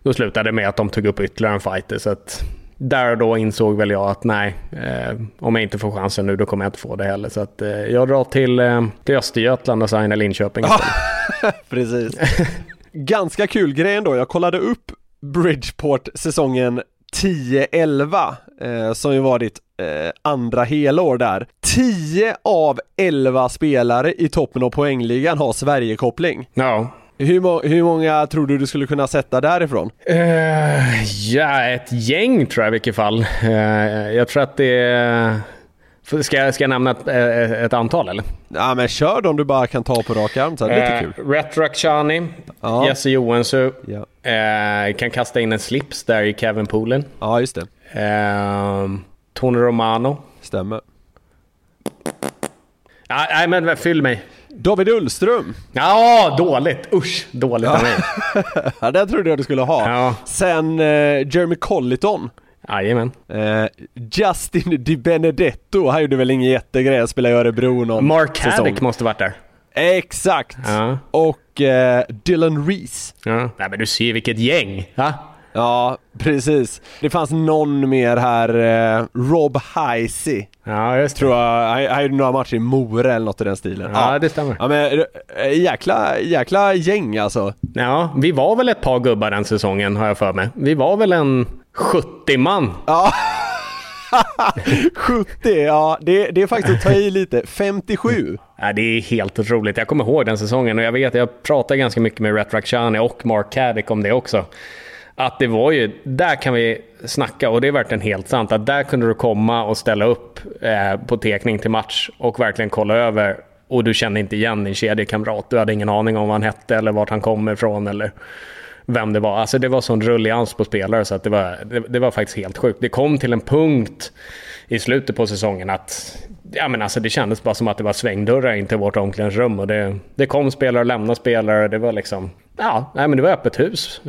Då slutade det med att de tog upp ytterligare en fighter, så att där och då insåg väl jag att nej, om jag inte får chansen nu, då kommer jag inte få det heller. Så att jag drar till Östergötland och signar Linköping. Precis. Ganska kul grej ändå, jag kollade upp Bridgeport-säsongen 10-11 som ju var ditt andra helår där. 10 av 11 spelare i toppen av poängligan har Sverigekoppling. Ja. Hur många tror du skulle kunna sätta därifrån? Ett gäng tror jag i vilket fall. Jag tror att det är... Ska jag nämna ett antal eller? Ja, men kör dem du bara kan ta på rak arm, så det är lite kul. Retrakshani, Jesse Johansson. Kan kasta in en slips där i Kevin Poolen. Ja, just det. Tony Romano. Stämmer. Nej, men fyll mig. David Ullström. Ja, dåligt. Usch, dåligt av mig. Ja, det trodde jag du skulle ha. Ja. Sen Jeremy Colliton. Jajamän. Justin Di Benedetto. Han gjorde väl ingen jättegrej, att spela i Örebro någon Mark säsong. Haddock måste varit där. Exakt. Ja. Och Dylan Rees. Ja. Nej, men du ser vilket gäng. Ha? Ja, precis. Det fanns någon mer här. Rob Heisey. Ja, just det. Tror jag. Han gjorde några matcher i Mora eller något i den stilen. Ja, det stämmer. Ja, men jäkla gäng alltså. Ja, vi var väl ett par gubbar den säsongen, har jag för mig. Vi var väl en 70 man. Ja. 70, ja. Det är faktiskt att ta i lite. 57. Ja, det är helt otroligt. Jag kommer ihåg den säsongen, och jag vet, jag pratade ganska mycket med Retrakshani och Mark Haddock om det också. Att det var ju, där kan vi snacka, och det är verkligen helt sant, att där kunde du komma och ställa upp på tekning till match och verkligen kolla över, och du kände inte igen din kedjekamrat. Du hade ingen aning om vad han hette eller vart han kommer ifrån eller vem det var. Alltså det var sån rullians på spelare, så att det var faktiskt helt sjukt. Det kom till en punkt i slutet på säsongen att det kändes bara som att det var svängdörrar in till vårt omklädningsrum, och det kom spelare och lämnade spelare. Det var liksom det var öppet hus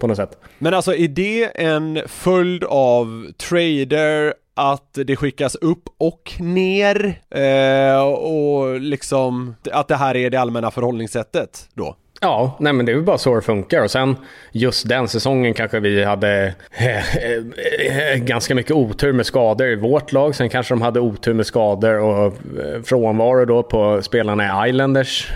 på något sätt. Men alltså, är det en följd av trader att det skickas upp och ner och liksom att det här är det allmänna förhållningssättet då? Ja, nej, men det är ju bara så det funkar. Och sen just den säsongen kanske vi hade ganska mycket otur med skador i vårt lag. Sen kanske de hade otur med skador och frånvaro då på spelarna i Islanders.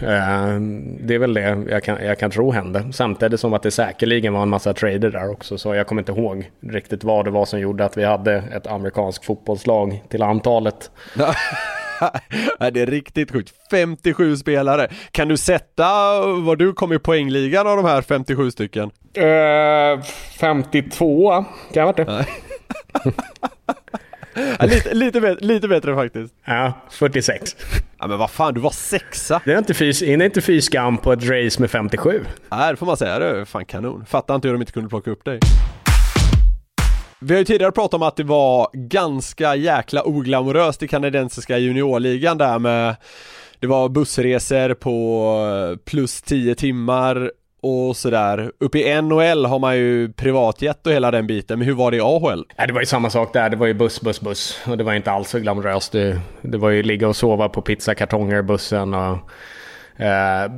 Det är väl det jag kan tro hände. Samtidigt som att det säkerligen var en massa trader där också. Så jag kommer inte ihåg riktigt vad det var som gjorde att vi hade ett amerikanskt fotbollslag till antalet. Det är riktigt sjukt. 57 spelare. Kan du sätta vad du kom i poängligan av de här 57 stycken? 52 kan jag vara det. Ja, lite bättre faktiskt. Ja, 46. Ja, men vad fan, du var sexa. Det är inte fy skam på ett race med 57. Nej, det får man säga. Det är fan kanon. Fattar inte hur de inte kunde plocka upp dig. Vi har ju tidigare pratat om att det var ganska jäkla oglamoröst i kanadensiska juniorligan där med, det var bussresor på plus 10 timmar och sådär. Uppe i NHL har man ju privatjet och hela den biten, men hur var det i AHL? Ja, det var ju samma sak där, det var ju buss och det var inte alls så glamoröst. Det var ju ligga och sova på pizzakartonger i bussen och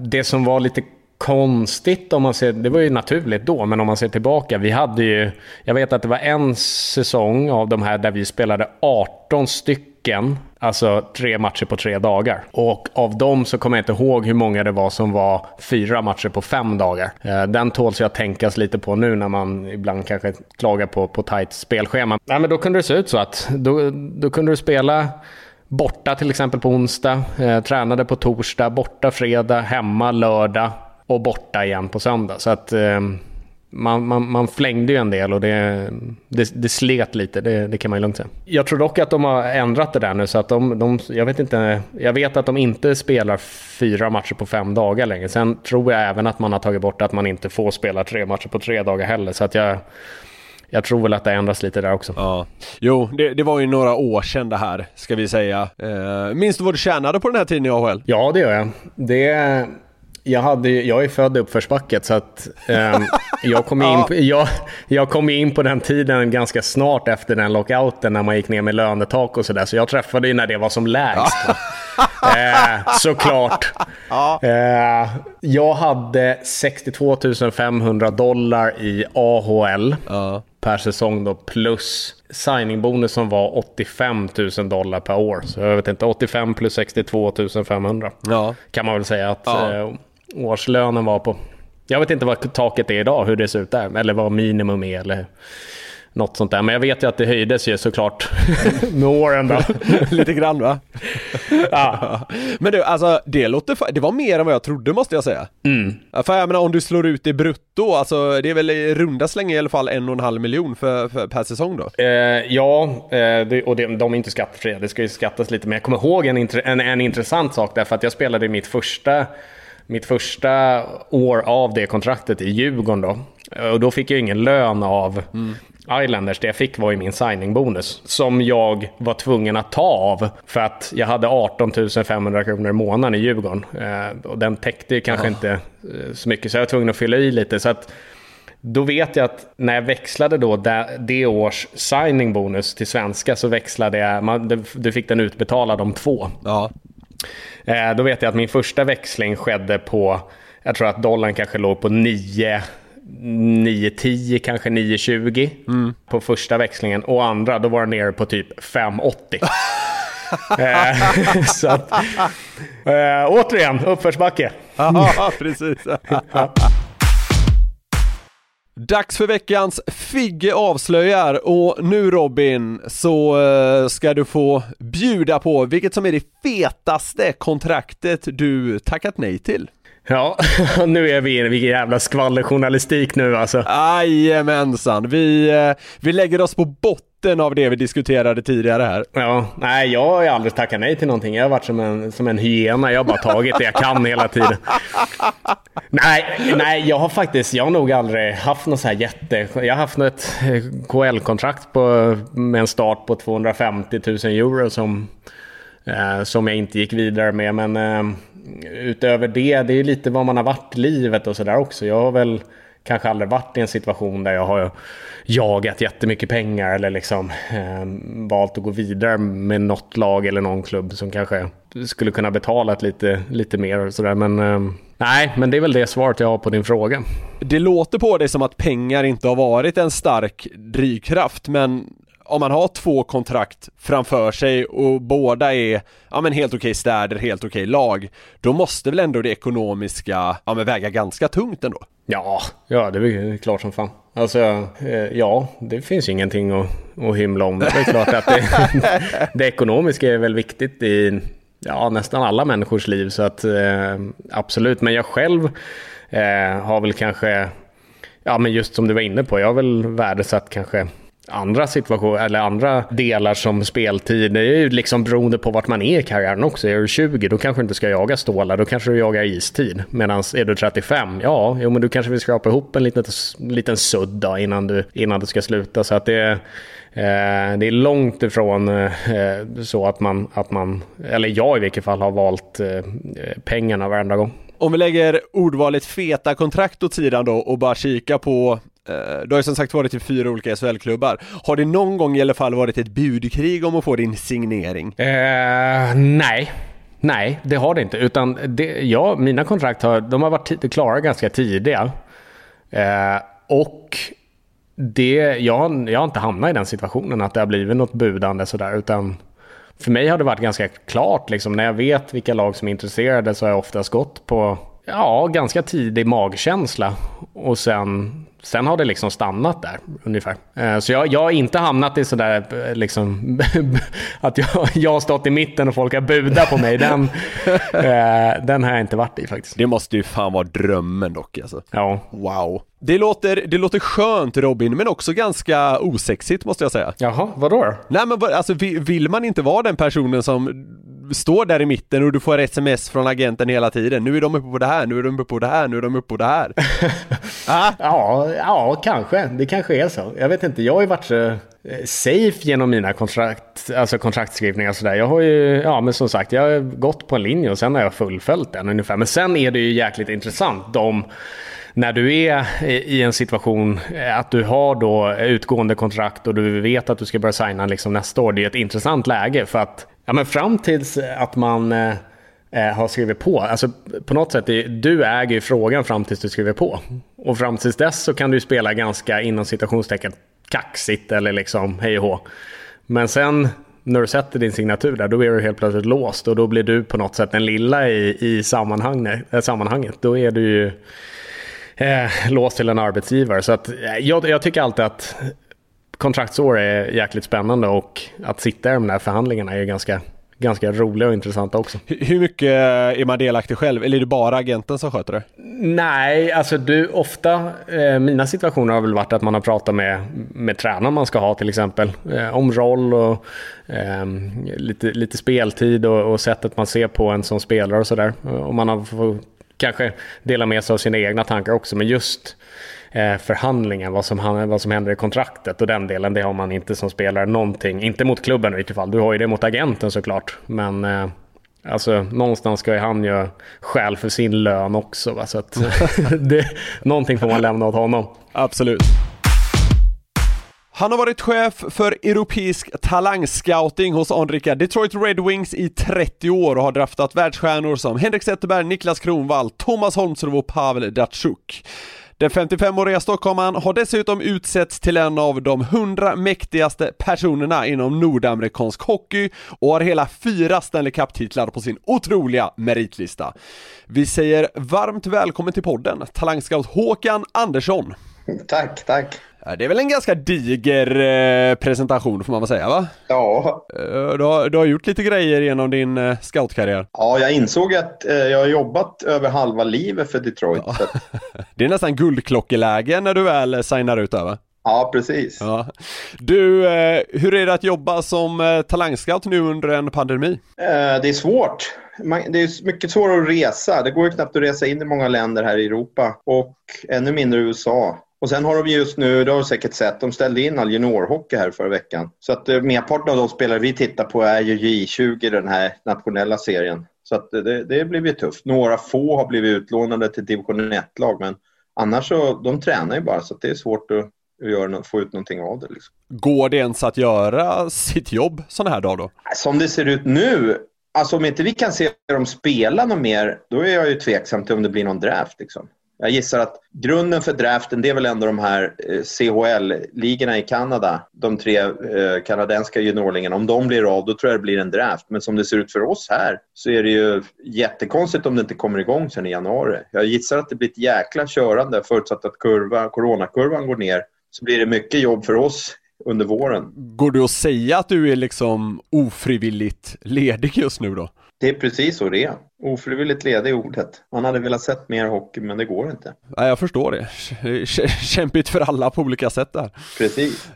det som var lite konstigt om man ser, det var ju naturligt då, men om man ser tillbaka, vi hade ju, jag vet att det var en säsong av de här där vi spelade 18 stycken, alltså 3 matcher på 3 dagar, och av dem så kommer jag inte ihåg hur många det var som var 4 matcher på 5 dagar. Den tåls jag tänkas lite på nu när man ibland kanske klagar på tajt spelschema. Nej, men då kunde det se ut så att då kunde du spela borta till exempel på onsdag, tränade på torsdag, borta fredag, hemma lördag och borta igen på söndag. Så att man flängde ju en del och det slet lite, det kan man ju lugnt säga. Jag tror dock att de har ändrat det där nu så att de jag vet att de inte spelar 4 matcher på 5 dagar längre. Sen tror jag även att man har tagit bort att man inte får spela 3 matcher på 3 dagar heller, så att jag tror väl att det ändras lite där också. Ja. Jo, det var ju några år sedan det här, ska vi säga. Minns du vad du tjänade på den här tiden i AHL? Ja, det gör jag. Jag är född i uppförsbacket, så att jag kom in på den tiden ganska snart efter den lockouten när man gick ner med lönetak och sådär. Så jag träffade ju när det var som lägst. Såklart. Jag hade $62,500 i AHL per säsong då, plus signingbonus som var $85,000 per år. Så jag vet inte, 85 plus 62,500 kan man väl säga att årslönen var på. Jag vet inte vad taket är idag, hur det ser ut där, eller vad minimum är eller något sånt där. Men jag vet ju att det höjdes ju såklart med åren då. Lite grann, va? Ja. Men du, alltså, det var mer än vad jag trodde, måste jag säga. Mm. För jag menar, om du slår ut i brutto, alltså, det är väl i runda slängar i alla fall 1,5 miljon per säsong då? De är inte skattefria. Det ska ju skattas lite. Men jag kommer ihåg en intressant sak där, för att jag spelade mitt första år av det kontraktet i Djurgården då. Och då fick jag ingen lön av Islanders. Det jag fick var ju min signingbonus som jag var tvungen att ta av för att jag hade 18 500 kronor i månaden i Djurgården. Och den täckte ju kanske inte så mycket, så jag var tvungen att fylla i lite. Så att då vet jag att när jag växlade då det års signingbonus till svenska, så växlade jag, du fick den utbetalad om 2. Ja. Då vet jag att min första växling skedde på, jag tror att dollarn kanske låg på 9,10, kanske 9,20 på första växlingen, och andra då var det nere på typ 5,80. Så att, återigen uppförsbacke. Ja, precis. Dags för veckans Figge avslöjar, och nu Robin så ska du få bjuda på vilket som är det fetaste kontraktet du tackat nej till. Ja, nu är vi inne i vilken jävla skvallerjournalistik nu alltså. Ajamensan, vi lägger oss på botten av det vi diskuterade tidigare här. Ja, nej, jag har aldrig tackat nej till någonting. Jag har varit som en hyena, jag har bara tagit det jag kan hela tiden. Nej, jag har nog aldrig haft något så här jag har haft ett KL-kontrakt med en start på 250 000 euro som jag inte gick vidare med, men utöver det är lite vad man har varit i livet och sådär också. Jag har väl kanske aldrig varit i en situation där jag har jagat jättemycket pengar eller liksom valt att gå vidare med något lag eller någon klubb som kanske skulle kunna betala lite mer och sådär, men nej, men det är väl det svaret jag har på din fråga. Det låter på dig som att pengar inte har varit en stark drivkraft, men om man har 2 kontrakt framför sig och båda är helt okej städer, helt okej lag, då måste väl ändå det ekonomiska väga ganska tungt ändå? Ja, det är klart som fan. Alltså, ja, det finns ingenting att hymla om. Det är klart att det ekonomiska är väl viktigt i nästan alla människors liv. Så att absolut, men jag själv har väl kanske, men just som du var inne på, jag har väl värdesatt kanske andra situationer eller andra delar som speltid. Det är ju liksom beroende på vart man är i karriären också. Är du 20, då kanske inte ska jaga stålar, då kanske du jagar istid. Medan är du 35, men du kanske vill skrapa ihop en liten sudd innan du ska sluta. Så att det är långt ifrån så att man, eller jag i vilket fall, har valt pengarna varenda gång. Om vi lägger ordvalet feta kontrakt åt sidan då och bara kika på, du har ju som sagt varit i 4 olika SHL-klubbar. Har det någon gång i alla fall varit ett budkrig om att få din signering? Nej, det har det inte. Utan mina kontrakt har varit klara ganska tidiga. Och jag har inte hamnat i den situationen att det har blivit något budande sådär, utan för mig har det varit ganska klart liksom, när jag vet vilka lag som är intresserade så har jag oftast gått på ganska tidig magkänsla, och sen har det liksom stannat där ungefär. Så jag har inte hamnat i sådär liksom att jag har stått i mitten och folk har budat på mig. Den har jag inte varit i faktiskt. Det måste ju fan vara drömmen dock alltså. Ja. Wow. Det låter skönt, Robin, men också ganska osexigt måste jag säga. Jaha, vadå? Nej, men alltså, vill man inte vara den personen som står där i mitten och du får sms från agenten hela tiden? Nu är de uppe på det här, nu är de uppe på det här, nu är de uppe på det här. Ja, kanske. Det kanske är så. Jag vet inte, jag har ju varit så safe genom mina kontraktskrivningar sådär. Jag har ju, men som sagt, jag har gått på en linje och sen har jag fullföljt den ungefär. Men sen är det ju jäkligt intressant när du är i en situation att du har då utgående kontrakt och du vet att du ska börja signa liksom nästa år. Det är ett intressant läge för att fram tills att man har skrivit på, alltså på något sätt du äger ju frågan fram tills du skriver på, och fram tills dess så kan du spela ganska inom citationstecken kaxigt eller liksom hej och hå. Men sen när du sätter din signatur där, då är du helt plötsligt låst, och då blir du på något sätt en lilla i sammanhanget. Då är du ju låst till en arbetsgivare. Så att jag tycker alltid att kontraktsår är jäkligt spännande, och att sitta i de där förhandlingarna är ganska roliga och intressanta också. Hur mycket är man delaktig själv, eller är det bara agenten som sköter det? Nej, alltså ofta mina situationer har väl varit att man har pratat med tränaren man ska ha till exempel, om roll och lite speltid och sättet man ser på en som spelare och sådär. Och man har kanske dela med sig av sina egna tankar också, men just förhandlingen, vad som händer i kontraktet och den delen, det har man inte som spelare någonting, inte mot klubben i vilket fall, du har ju det mot agenten såklart, men alltså någonstans ska ju han göra skäl för sin lön också, va? Så att någonting får man lämna åt honom. Absolut. Han har varit chef för europeisk talangscouting hos anrika Detroit Red Wings i 30 år och har draftat världsstjärnor som Henrik Zetterberg, Niklas Kronwall, Thomas Holmström och Pavel Datsyuk. Den 55-åriga stockholmaren har dessutom utsetts till en av de 100 mäktigaste personerna inom nordamerikansk hockey och har hela 4 Stanley Cup-titlar på sin otroliga meritlista. Vi säger varmt välkommen till podden, talangscout Håkan Andersson. Tack, tack. Det är väl en ganska diger presentation får man väl säga, va? Ja. Du har gjort lite grejer genom din scoutkarriär. Ja, jag insåg att jag har jobbat över halva livet för Detroit. Ja. Det är nästan guldklockeläge när du väl signar ut där, va? Ja, precis. Ja. Du, hur är det att jobba som talangscout nu under en pandemi? Det är svårt. Det är mycket svårare att resa. Det går ju knappt att resa in i många länder här i Europa och ännu mindre i USA. Och sen har de just nu, det har du säkert sett, de ställde in all juniorhockey här förra veckan. Så att merparten av de spelare vi tittar på är ju J20, den här nationella serien. Så att det blir ju tufft. Några få har blivit utlånade till division 1-lag, men annars så, de tränar ju bara, så att det är svårt att få ut någonting av det. Liksom. Går det ens att göra sitt jobb sån här dag då? Som det ser ut nu, alltså om inte vi kan se dem spela något mer, då är jag ju tveksam till om det blir någon draft liksom. Jag gissar att grunden för draften, det är väl ändå de här CHL-ligorna i Kanada. De tre kanadenska juniorlingarna. Om de blir av, då tror jag det blir en draft. Men som det ser ut för oss här så är det ju jättekonstigt om det inte kommer igång sen i januari. Jag gissar att det blir ett jäkla körande, förutsatt att coronakurvan går ner. Så blir det mycket jobb för oss under våren. Går du att säga att du är liksom ofrivilligt ledig just nu då? Det är precis så det är. Ofrivilligt ledig ordet. Man hade velat sett mer hockey, men det går inte. Ja, jag förstår det. Kämpigt för alla på olika sätt där. Precis.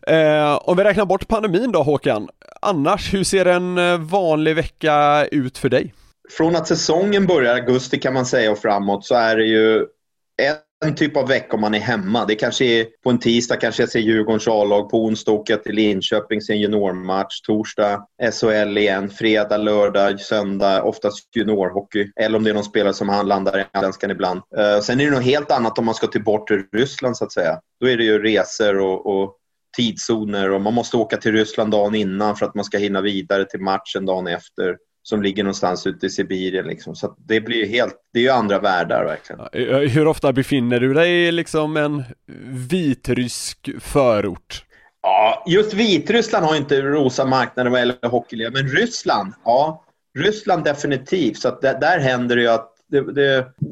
Om vi räknar bort pandemin då, Håkan. Annars, hur ser en vanlig vecka ut för dig? Från att säsongen börjar augusti kan man säga och framåt så är det ju en typ av vecka om man är hemma. Det kanske är på en tisdag, kanske jag ser Djurgårdens A-lag, på onsdag åker jag till Linköping, ser en juniormatch, torsdag SHL igen, fredag, lördag, söndag, oftast juniorhockey, eller om det är någon spelare som han landar i allsvenskan ibland. Sen är det något helt annat om man ska till bort till Ryssland så att säga. Då är det ju resor och tidszoner och man måste åka till Ryssland dagen innan för att man ska hinna vidare till matchen dagen efter. Som ligger någonstans ute i Sibirien liksom. Så det blir ju helt, det är ju andra världar verkligen. Hur ofta befinner du dig i liksom en vitrysk förort? Ja, just Vitryssland har inte rosa marknader vad gäller hockeyliga, men Ryssland, ja, Ryssland definitivt. Så att där händer det ju att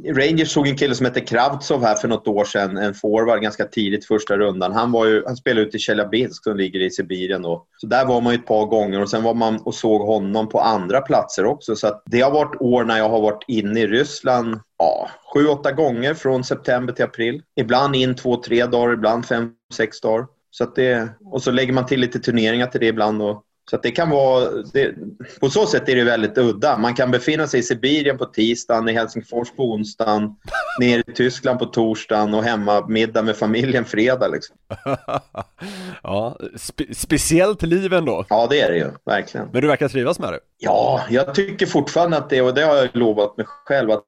Rangers såg en kille som heter Kravtsov här för något år sedan, en forward ganska tidigt första rundan. Han spelade ut i Tjeljabinsk som ligger i Sibirien då. Så där var man ju ett par gånger och sen var man och såg honom på andra platser också. Så att det har varit år när jag har varit inne i Ryssland 7-8 gånger från september till april. Ibland in 2-3 dagar, ibland 5-6 dagar. Så att det, och så lägger man till lite turneringar till det ibland och så att det kan vara, på så sätt är det väldigt udda. Man kan befinna sig i Sibirien på tisdagen, i Helsingfors på onsdagen, ner i Tyskland på torsdagen och hemma middag med familjen fredag liksom. Ja, speciellt liven då. Ja, det är det ju, verkligen. Men du verkar trivas med det. Ja, jag tycker fortfarande att det, och det har jag lovat mig själv, att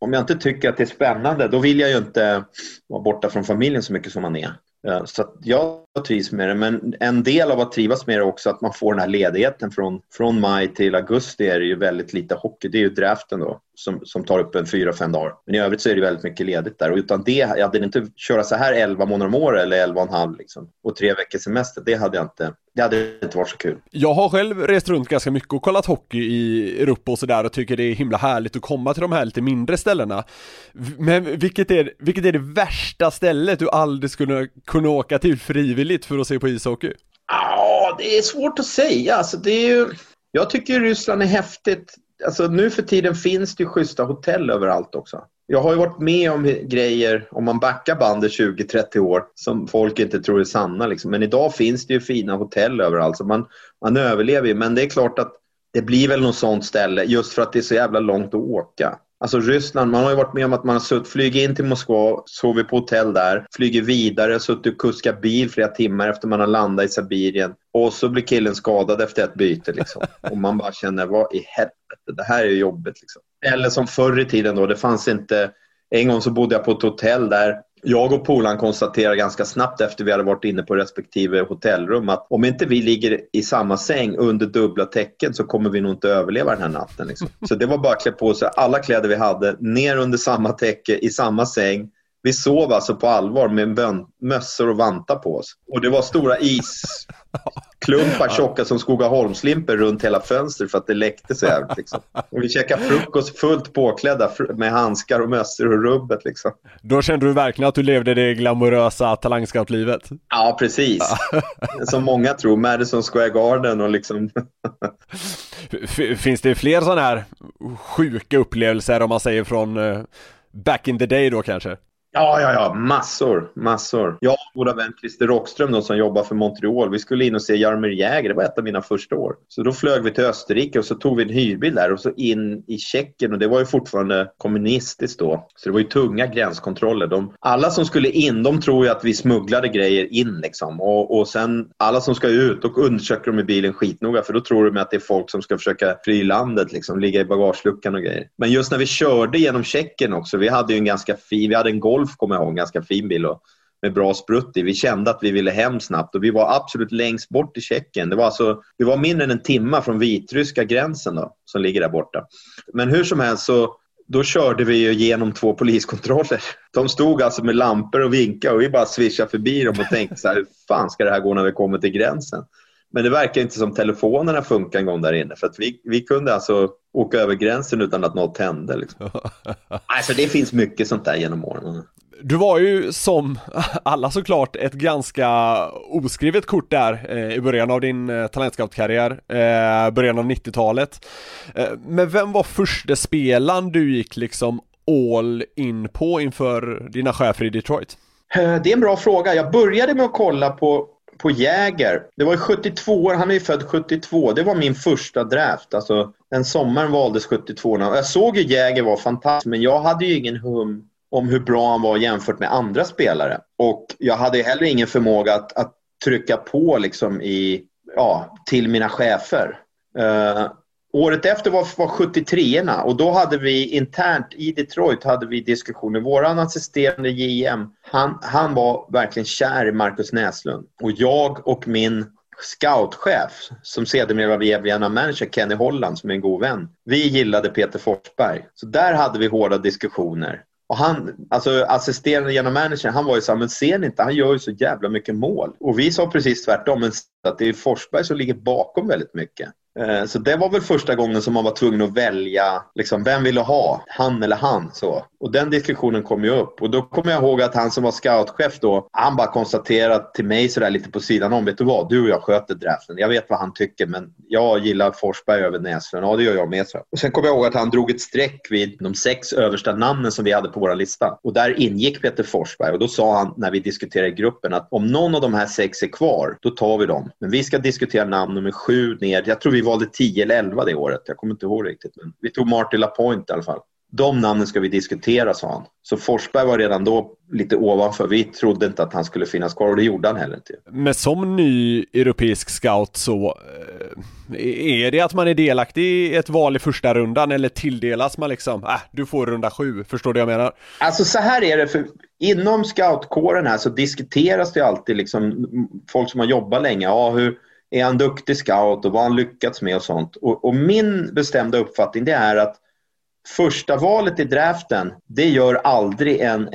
om jag inte tycker att det är spännande, då vill jag ju inte vara borta från familjen så mycket som man är. Ja, så att jag trivs med det, men en del av att trivas med det också att man får den här ledigheten från maj till augusti är det ju väldigt lite hockey. Det är ju draften då som tar upp en 4-5 dagar. Men i övrigt så är det väldigt mycket ledigt där och utan det, jag hade inte köra så här 11 månader om året eller 11,5 liksom. Och 3 veckors semester, det hade inte varit så kul. Jag har själv rest runt ganska mycket och kollat hockey i Europa och sådär och tycker det är himla härligt att komma till de här lite mindre ställena. Men vilket är det värsta stället du aldrig skulle kunna åka till frivilligt för att se på ishockey? Ja, det är svårt att säga. Alltså, jag tycker Ryssland är häftigt. Alltså, nu för tiden finns det ju schyssta hotell överallt också. Jag har ju varit med om grejer, om man backar bandet 20-30 år, som folk inte tror är sanna. Liksom. Men idag finns det ju fina hotell överallt. Så man överlever ju. Men det är klart att det blir väl något sånt ställe just för att det är så jävla långt att åka. Alltså Ryssland, man har ju varit med om att man har flyger in till Moskva, sover på hotell där, flyger vidare, suttit och kuskar bil flera timmar efter man har landat i Sibirien. Och så blir killen skadad efter ett byte liksom. Och man bara känner, vad i helvete, det här är ju jobbigt liksom. Eller som förr i tiden då, det fanns inte, en gång så bodde jag på ett hotell där. Jag och Polan konstaterade ganska snabbt efter vi hade varit inne på respektive hotellrum att om inte vi ligger i samma säng under dubbla täcken så kommer vi nog inte överleva den här natten. Liksom. Så det var bara att klä på sig alla kläder vi hade ner under samma täcke i samma säng. Vi sov alltså på allvar med mössor och vantar på oss. Och det var stora isklumpar tjocka som Skogaholmslimper runt hela fönstret för att det läckte så jävligt liksom. Och vi käkade frukost fullt påklädda med handskar och mössor och rubbet liksom. Då kände du verkligen att du levde det glamorösa talangscoutlivet? Ja, precis. Som många tror, Madison Square Garden och liksom... Finns det fler sådana här sjuka upplevelser om man säger från back in the day då kanske? Ja, massor. Jag och vår vän Christer Rockström då, som jobbar för Montreal, vi skulle in och se Jarmer Jäger, det var ett av mina första år. Så då flög vi till Österrike och så tog vi en hyrbil där och så in i Tjecken och det var ju fortfarande kommunistiskt då. Så det var ju tunga gränskontroller. Alla som skulle in, de tror ju att vi smugglade grejer in liksom. Och sen alla som ska ut och undersöker dem i bilen skitnoga för då tror de att det är folk som ska försöka fly landet liksom, ligga i bagageluckan och grejer. Men just när vi körde genom Tjecken också, vi hade ju en ganska fin, vi hade en Golf kommer jag ihåg, en ganska fin bil och med bra sprutt i. Vi kände att vi ville hem snabbt och vi var absolut längst bort i Tjeckien. Vi var mindre än en timme från vitryska gränsen då, som ligger där borta. Men hur som helst så då körde vi ju genom 2 poliskontroller. De stod alltså med lampor och vinkade och vi bara swishade förbi dem och tänkte så här, hur fan ska det här gå när vi kommer till gränsen? Men det verkar inte som telefonerna funkar en gång där inne. För att vi kunde alltså åka över gränsen utan att något hände. Liksom. Alltså det finns mycket sånt där genom åren. Du var ju som alla såklart ett ganska oskrivet kort där i början av din talentscout-karriär, början av 90-talet. Men vem var första spelaren du gick liksom all in på inför dina chefer i Detroit? Det är en bra fråga. Jag började med att kolla på Jäger. Det var i 72 år. Han är ju född 72. Det var min första draft. Alltså, den sommaren valdes 72. Jag såg ju Jäger var fantastisk, men jag hade ju ingen hum om hur bra han var jämfört med andra spelare. Och jag hade heller ingen förmåga att trycka på liksom till mina chefer. Året efter var 73-erna och då hade vi internt i Detroit hade vi diskussioner. Våran assisterande GM, han var verkligen kär i Marcus Näslund. Och jag och min scoutchef som sedermera var Vienna manager Kenny Holland som är en god vän. Vi gillade Peter Forsberg. Så där hade vi hårda diskussioner. Och han, alltså assisterande genom managern, han var ju så här, men ser ni inte, han gör ju så jävla mycket mål. Och vi sa precis tvärtom, men att det är Forsberg som ligger bakom väldigt mycket. Så det var väl första gången som man var tvungen att välja, liksom, vem ville ha, han eller han, så. Och den diskussionen kom ju upp. Och då kommer jag ihåg att han som var scoutchef då, han bara konstaterade till mig sådär lite på sidan om, vet du vad, du och jag sköter draften. Jag vet vad han tycker, men jag gillar Forsberg över Näslund. Ja, det gör jag med så. Och sen kommer jag ihåg att han drog ett streck vid de 6 översta namnen som vi hade på vår lista. Och där ingick Peter Forsberg. Och då sa han, när vi diskuterade i gruppen, att om någon av de här 6 är kvar, då tar vi dem. Men vi ska diskutera namn nummer 7 ner. Jag tror vi valde 10 eller 11 det året. Jag kommer inte ihåg riktigt, men vi tog Martin Lapointe i alla fall. De namnen ska vi diskutera, sa han. Så Forsberg var redan då lite ovanför. Vi trodde inte att han skulle finnas kvar och det gjorde han heller inte. Men som ny europeisk scout så är det att man är delaktig i ett val i första rundan eller tilldelas man liksom, du får runda 7, förstår du vad jag menar? Alltså så här är det, för inom scoutkåren här så diskuteras det alltid liksom folk som har jobbat länge, hur är han duktig scout och vad han lyckats med och sånt. Och min bestämda uppfattning det är att första valet i draften, det gör aldrig en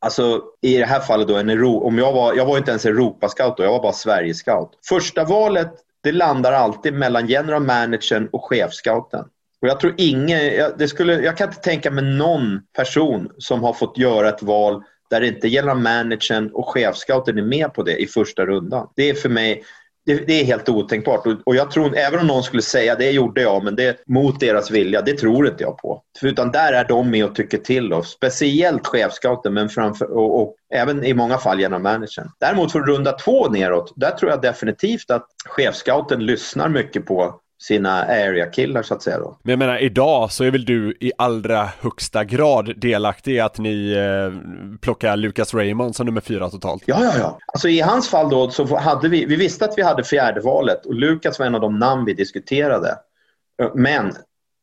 alltså i det här fallet då om jag var inte ens Europascout då, jag var bara Sverigescout. Första valet, det landar alltid mellan general managern och chefscouten. Och jag tror jag kan inte tänka mig någon person som har fått göra ett val där inte general managern och chefscouten är med på det i första rundan. Det är för mig det är helt otänkbart och jag tror, även om någon skulle säga det gjorde jag, men det mot deras vilja, det tror inte jag på. Utan där är de med och tycker till oss, speciellt chefscouten men och även i många fall genom managern. Däremot för runda 2 neråt, där tror jag definitivt att chefscouten lyssnar mycket på sina area-killar så att säga då. Men jag menar, idag så är väl du i allra högsta grad delaktig i att ni plockar Lucas Raymond som nummer 4 totalt? Ja. Alltså i hans fall då så hade vi visste att vi hade fjärde valet och Lucas var en av de namn vi diskuterade. Men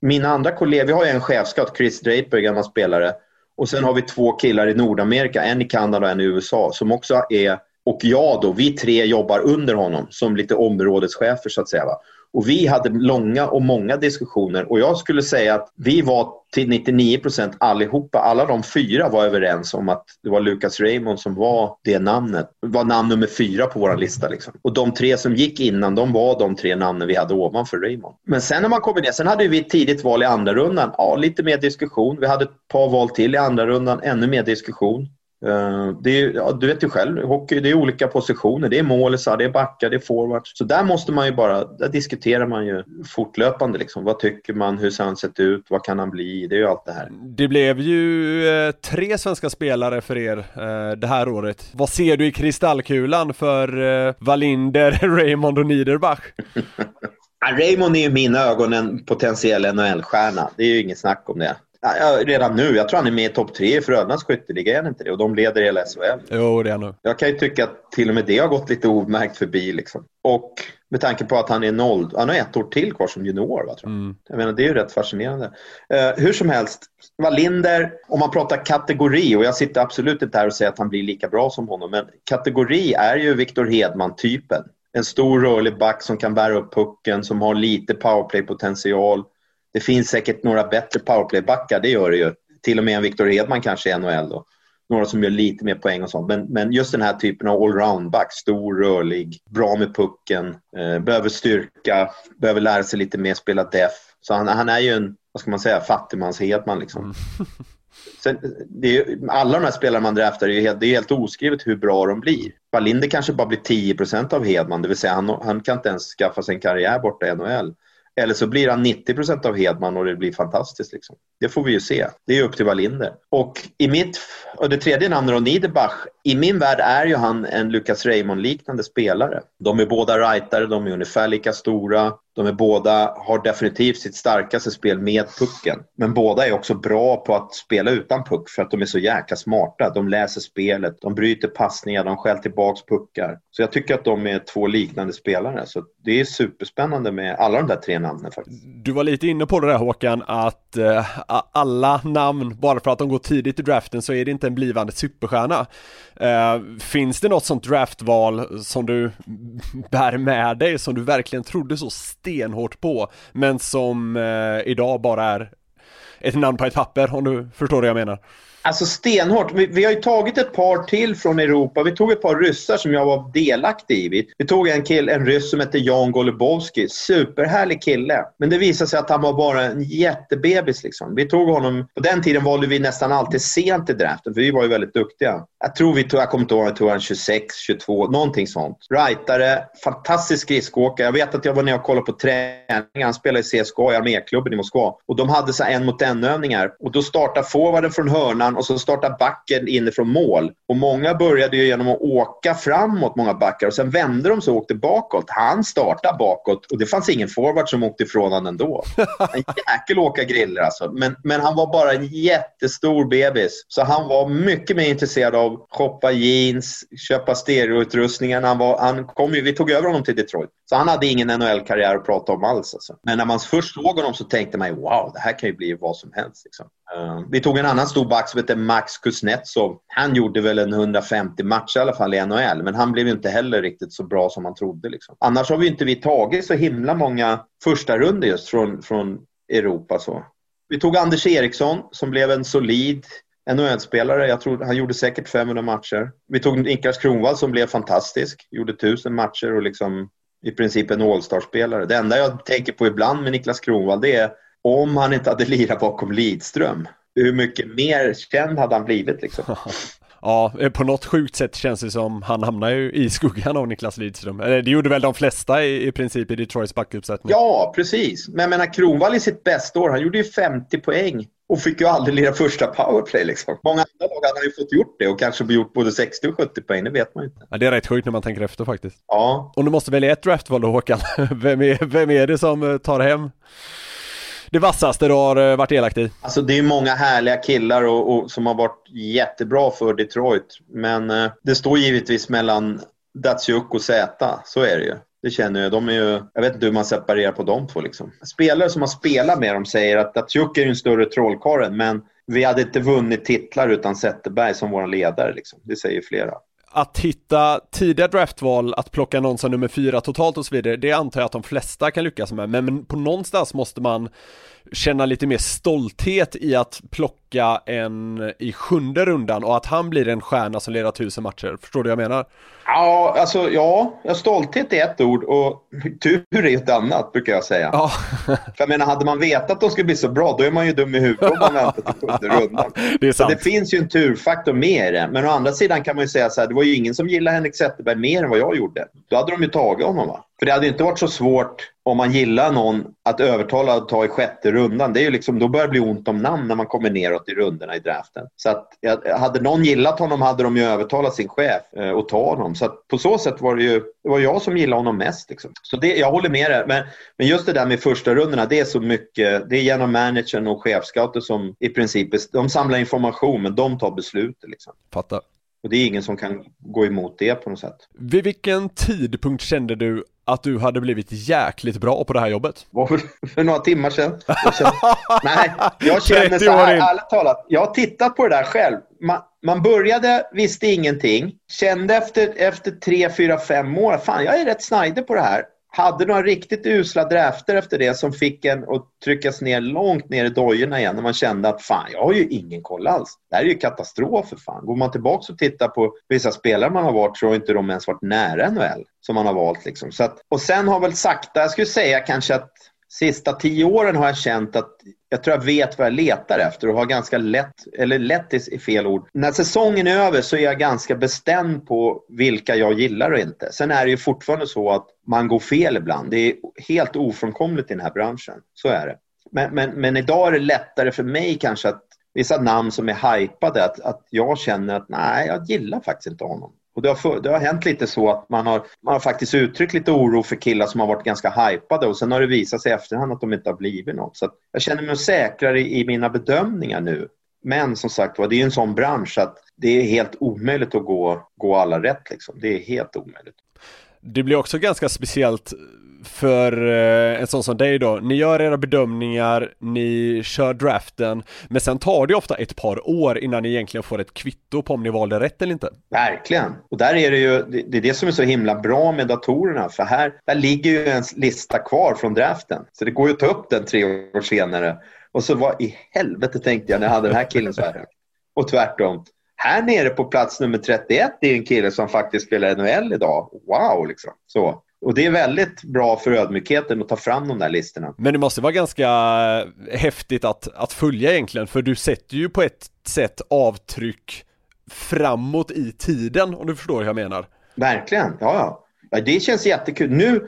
mina andra kollegor, vi har ju en chefscout, Chris Draper, gammal spelare. Och sen har vi 2 killar i Nordamerika, en i Kanada och en i USA som också är, och jag då, vi 3 jobbar under honom som lite områdeschefer så att säga va. Och vi hade långa och många diskussioner och jag skulle säga att vi var till 99% allihopa, alla de 4 var överens om att det var Lucas Raymond som var det namnet, var namn nummer 4 på våran lista liksom. Och de 3 som gick innan, de var de 3 namnen vi hade ovanför Raymond. Men sen när man kom ner, sen hade vi ett tidigt val i andra rundan, lite mer diskussion, vi hade ett par val till i andra rundan, ännu mer diskussion. Det är, du vet ju själv, hockey, det är olika positioner, det är målisar, det är backar, det är forwards. Så där måste man ju där diskuterar man ju fortlöpande liksom. Vad tycker man, hur ser han sett ut, vad kan han bli, det är ju allt det här. Det blev ju 3 svenska spelare för er det här året. Vad ser du i kristallkulan för Valinder, Raymond och Niederbach? Raymond är ju i mina ögon en potentiell NHL-stjärna, det är ju inget snack om det. Redan nu, jag tror han är med i topp 3 i Frölundas skytteliga, inte det? Och de leder hela SHL. Jo, det är nu. Jag kan ju tycka att till och med det har gått lite omärkt förbi liksom. Och med tanke på att han är 0, han har 1 år till kvar som junior va, tror jag. Mm. Jag menar, det är ju rätt fascinerande. Hur som helst, Valinder, om man pratar kategori, och jag sitter absolut inte här och säger att han blir lika bra som honom, men kategori är ju Victor Hedman-typen. En stor rörlig back som kan bära upp pucken, som har lite powerplay-potential. Det finns säkert några bättre powerplaybackar, det gör det ju. Till och med en Victor Hedman kanske i NHL då. Några som gör lite mer poäng och sånt. Men just den här typen av allroundback, stor, rörlig, bra med pucken, behöver styrka, behöver lära sig lite mer spela def. Så han är ju en, vad ska man säga, fattigmanshetman liksom. Mm. Sen, alla de här spelarna man draftar det är helt oskrivet hur bra de blir. Valinder kanske bara blir 10% av Hedman, det vill säga han kan inte ens skaffa sin karriär borta i NHL. Eller så blir han 90% av Hedman och det blir fantastiskt liksom. Det får vi ju se. Det är upp till Valinder. Och det tredje namnet är Niederbach. I min värld är ju han en Lucas Raymond-liknande spelare. De är båda rightare, de är ungefär lika stora. De är båda, har definitivt sitt starkaste spel med pucken. Men båda är också bra på att spela utan puck för att de är så jäkla smarta. De läser spelet, de bryter passningar, de skäller tillbaks puckar. Så jag tycker att de är två liknande spelare. Så det är superspännande med alla de där tre namnen faktiskt. Du var lite inne på det där Håkan, att alla namn, bara för att de går tidigt i draften så är det inte en blivande superstjärna. Finns det något sånt draftval som du bär med dig, som du verkligen trodde så stenhårt på, men som idag bara är ett namn på ett papper, om du förstår det jag menar? Alltså stenhårt, vi har ju tagit ett par till från Europa. Vi tog ett par ryssar som jag var delaktig i. Vi tog en ryss som hette Jan Golubovski, superhärlig kille. Men det visade sig att han var bara en jättebebis liksom. Vi tog honom, på den tiden valde vi nästan alltid sent i draften, för vi var ju väldigt duktiga. Jag kommer inte ihåg, jag tog han 26, 22, någonting sånt. Rightare, fantastisk skridskåkare. Jag vet att jag var nere och kollade på träningen. Han spelade i CSKA, i arméklubben i Moskva. Och de hade så en mot en övningar. Och då startade forwarden från hörnan och så startade backen inifrån mål. Och många började ju genom att åka framåt, många backar. Och sen vände de så och åkte bakåt. Han startade bakåt och det fanns ingen forward som åkte ifrån han ändå. En jäkel åka griller alltså. Men han var bara en jättestor bebis. Så han var mycket mer intresserad av shoppa jeans, köpa stereoutrustningen. Vi tog över honom till Detroit. Så han hade ingen NHL-karriär att prata om alls alltså. Men när man först såg honom så tänkte man, wow, det här kan ju bli vad som helst liksom. Vi tog en annan stor back som heter Max Kuznetsov. Han gjorde väl en 150 match i alla fall i NHL, men han blev ju inte heller riktigt så bra som man trodde liksom. Annars har vi inte tagit så himla många första runder just från Europa så. Vi tog Anders Eriksson som blev en solid NHL-spelare, jag tror han gjorde säkert 500 matcher. Vi tog Niklas Kronwall som blev fantastisk, gjorde 1000 matcher och liksom i princip en all-star-spelare. Det enda jag tänker på ibland med Niklas Kronwall, det är om han inte hade lirat bakom Lidström, hur mycket mer känd hade han blivit liksom. Ja, på något sjukt sätt känns det som han hamnar ju i skuggan av Niklas Lidström. Det gjorde väl de flesta i princip i Detroits backuppsättning. Ja, precis. Men jag menar, Kronwall i sitt bästa år, han gjorde ju 50 poäng och fick ju aldrig lira första powerplay liksom. Många andra lag hade ju fått gjort det och kanske gjort både 60 och 70 poäng, det vet man inte. Ja, det är rätt sjukt när man tänker efter faktiskt. Ja. Om du måste välja ett draftval då, Håkan, vem är det som tar hem det vassaste du har varit delakt i? Alltså det är många härliga killar och som har varit jättebra för Detroit. Men det står givetvis mellan Datsyuk och Zäta. Så är det ju. Det känner jag. De är ju, jag vet inte hur man separerar på de två liksom. Spelare som har spelat med dem säger att Datsyuk är en större trollkarl. Men vi hade inte vunnit titlar utan Zetterberg som vår ledare liksom. Det säger flera. Att hitta tidiga draftval, att plocka någon som nummer 4 totalt och så vidare, det antar jag att de flesta kan lyckas med. Men på någonstans måste man känna lite mer stolthet i att plocka en i 7:e rundan och att han blir en stjärna som leder 1000 matcher. Förstår du vad jag menar? Ja, alltså stolthet är ett ord och tur är ett annat, brukar jag säga. Ja. För jag menar, hade man vetat att de skulle bli så bra, då är man ju dum i huvudet om man väntar till 7:e rundan. Det är sant. Så det finns ju en turfaktor med det. Men å andra sidan kan man ju säga så här, det var ju ingen som gillade Henrik Zetterberg mer än vad jag gjorde. Då hade de ju tagit honom va? För det hade ju inte varit så svårt om man gillar någon att övertala att ta i 6:e rundan. Det är ju liksom, då börjar det bli ont om namn när man kommer neråt i rundorna i draften. Så att hade någon gillat honom hade de ju övertalat sin chef och ta honom. Så att på så sätt var det ju, det var jag som gillade honom mest liksom. Så det, jag håller med dig. Men just det där med första rundorna, det är så mycket, det är genom managern och chefscouter som i princip, de samlar information men de tar beslut liksom. Fattar. Och det är ingen som kan gå emot det på något sätt. Vid vilken tidpunkt kände du att du hade blivit jäkligt bra på det här jobbet? För några timmar sedan. Jag känner så här, ärligt talat. Jag har tittat på det där själv. Man började, visste ingenting. Kände efter 3, 4, 5 år, fan jag är rätt snajdig på det här. hade några riktigt usla drafter efter det som fick en att tryckas ner långt ner i dojorna igen, när man kände att fan, jag har ju ingen koll alls. Det här är ju katastrof för fan. Går man tillbaka och tittar på vissa spelare man har varit, tror inte de ens varit nära NHL som man har valt liksom. Så att, och sen har väl sakta, jag skulle säga kanske att sista 10 åren har jag känt att jag tror jag vet vad jag letar efter och har ganska lätt, eller lätt är fel ord. När säsongen är över så är jag ganska bestämd på vilka jag gillar och inte. Sen är det ju fortfarande så att man går fel ibland. Det är helt ofrånkomligt i den här branschen. Så är det. Men idag är det lättare för mig kanske att vissa namn som är hypade, att jag känner att nej, jag gillar faktiskt inte honom. Och det har hänt lite så att man har faktiskt uttryckt lite oro för killar som har varit ganska hypade, och sen har det visat sig efterhand att de inte har blivit något. Så att jag känner mig säkrare i mina bedömningar nu. Men som sagt, det är ju en sån bransch att det är helt omöjligt att gå alla rätt liksom. Det är helt omöjligt. Det blir också ganska speciellt för en sån som dig då. Ni gör era bedömningar, ni kör draften, men sen tar det ofta ett par år innan ni egentligen får ett kvitto på om ni valde rätt eller inte. Verkligen. Och där är det ju det är det som är så himla bra med datorerna, för här där ligger ju en lista kvar från draften. Så det går ju att ta upp den 3 år senare. Och så vad i helvete tänkte jag när jag hade den här killen så här. Och tvärtom. Här nere på plats nummer 31 är en kille som faktiskt spelar NHL idag. Wow liksom. Så. Och det är väldigt bra för ödmjukheten att ta fram de där listorna. Men det måste vara ganska häftigt att följa egentligen. För du sätter ju på ett sätt avtryck framåt i tiden, om du förstår vad jag menar. Verkligen, ja. Det känns jättekul.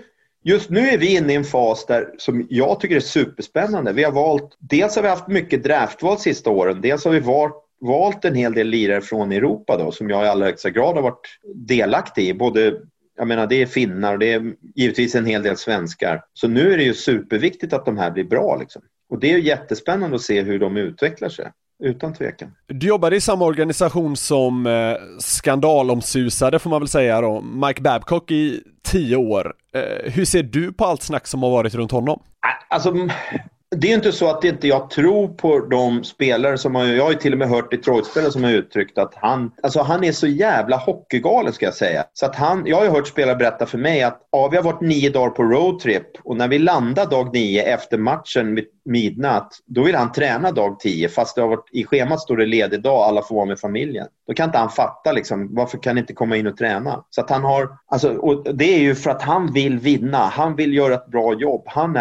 Just nu är vi inne i en fas där som jag tycker är superspännande. Vi har valt, dels har vi haft mycket draftval sista åren. Dels har vi valt en hel del lirare från Europa då, som jag i allra högsta grad har varit delaktig i. Både, jag menar, det är finnar och det är givetvis en hel del svenskar. Så nu är det ju superviktigt att de här blir bra liksom. Och det är ju jättespännande att se hur de utvecklar sig, utan tvekan. Du jobbar i samma organisation som skandalomsusade, får man väl säga då, Mike Babcock i 10 år. Hur ser du på allt snack som har varit runt honom? Alltså, det är inte så att inte jag tror på de spelare som jag har ju till och med hört Detroit-spelare som har uttryckt att han är så jävla hockeygalen, ska jag säga. Så att jag har ju hört spelare berätta för mig att vi har varit 9 dagar på roadtrip, och när vi landar dag 9 efter matchen vid midnatt, då vill han träna dag 10, fast det har varit, i schemat står det ledig dag, alla får vara med familjen. Då kan inte han fatta liksom, varför kan inte komma in och träna? Så att han har, och det är ju för att han vill vinna, han vill göra ett bra jobb, han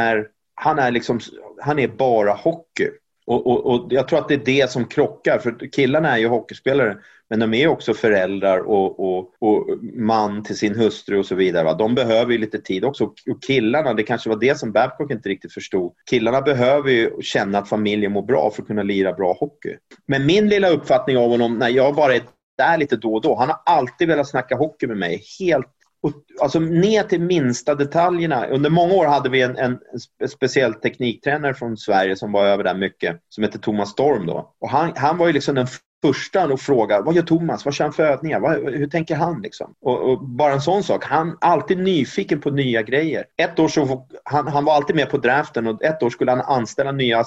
är liksom, han är bara hockey. Och jag tror att det är det som krockar. För killarna är ju hockeyspelare, men de är också föräldrar och man till sin hustru och så vidare. Va? De behöver ju lite tid också. Och killarna, det kanske var det som Babcock inte riktigt förstod. Killarna behöver ju känna att familjen mår bra för att kunna lira bra hockey. Men min lilla uppfattning av honom, när jag bara är där lite då och då. Han har alltid velat snacka hockey med mig. Helt. Och, alltså ner till minsta detaljerna. Under många år hade vi en speciell tekniktränare från Sverige som var över där mycket, som hette Thomas Storm då. Och han var ju liksom den första att fråga, vad gör Thomas? Vad kör han för övningar? Hur tänker han liksom? Och bara en sån sak. Han alltid nyfiken på nya grejer. Ett år så han var alltid med på draften, och ett år skulle han anställa nya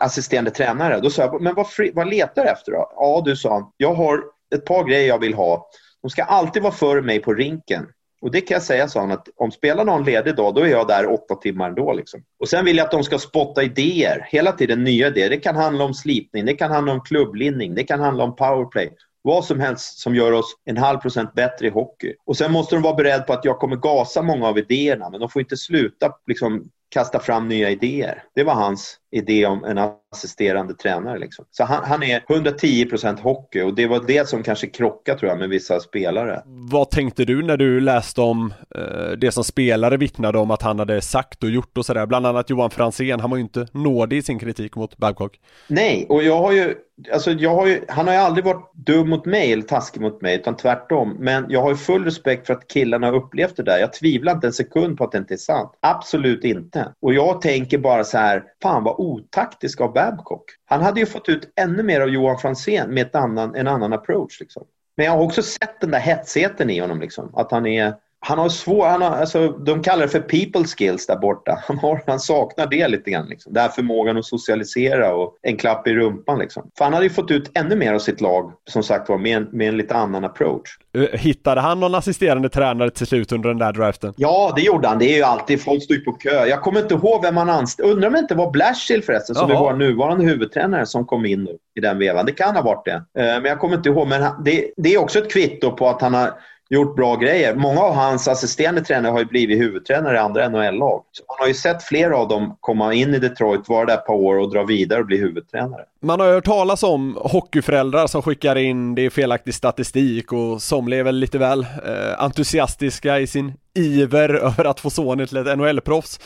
assisterande tränare. Då sa jag, men vad letar du efter då? Ja, du sa, jag har ett par grejer jag vill ha. De ska alltid vara före mig på rinken. Och det kan jag säga, sa han, att om spelarna har en ledig dag, då är jag där 8 timmar ändå liksom. Och sen vill jag att de ska spotta idéer. Hela tiden nya idéer. Det kan handla om slipning, det kan handla om klubblinning, det kan handla om powerplay. Vad som helst som gör oss 0,5% bättre i hockey. Och sen måste de vara beredda på att jag kommer gasa många av idéerna, men de får inte sluta liksom kasta fram nya idéer. Det var hans idé om en assisterande tränare liksom. Så han är 110% hockey, och det var det som kanske krockade, tror jag, med vissa spelare. Vad tänkte du när du läste om det som spelare vittnade om att han hade sagt och gjort och sådär? Bland annat Johan Franzén, han var ju inte nådig i sin kritik mot Babcock. Nej, och han har ju aldrig varit dum mot mig eller taskig mot mig, utan tvärtom. Men jag har ju full respekt för att killarna har upplevt det där. Jag tvivlar inte en sekund på att det inte är sant. Absolut inte. Och jag tänker bara så här, fan vad otaktisk av Babcock. Han hade ju fått ut ännu mer av Johan Franzén med en annan approach liksom. Men jag har också sett den där hetsheten i honom liksom. Att han är... han har svårt, alltså, de kallar det för people skills där borta. Han saknar det lite grann liksom. Den här förmågan att socialisera och en klapp i rumpan liksom. För han hade ju fått ut ännu mer av sitt lag, som sagt var, med en lite annan approach. Hittade han någon assisterande tränare till slut under den där draften? Ja, det gjorde han. Det är ju alltid folk står på kö. Jag kommer inte ihåg vem han anställde. Undrar om inte var Blashill förresten, som är vår nuvarande huvudtränare, som kom in nu i den vevan. Det kan ha varit det. Men jag kommer inte ihåg. Men det är också ett kvitto på att han har gjort bra grejer. Många av hans assisterande tränare har ju blivit huvudtränare i andra NHL-lag. Så man har ju sett flera av dem komma in i Detroit, vara där ett par år och dra vidare och bli huvudtränare. Man har hört talas om hockeyföräldrar som skickar in det felaktig statistik, och somliga är väl lite väl entusiastiska i sin iver över att få sonen till ett NHL-proffs.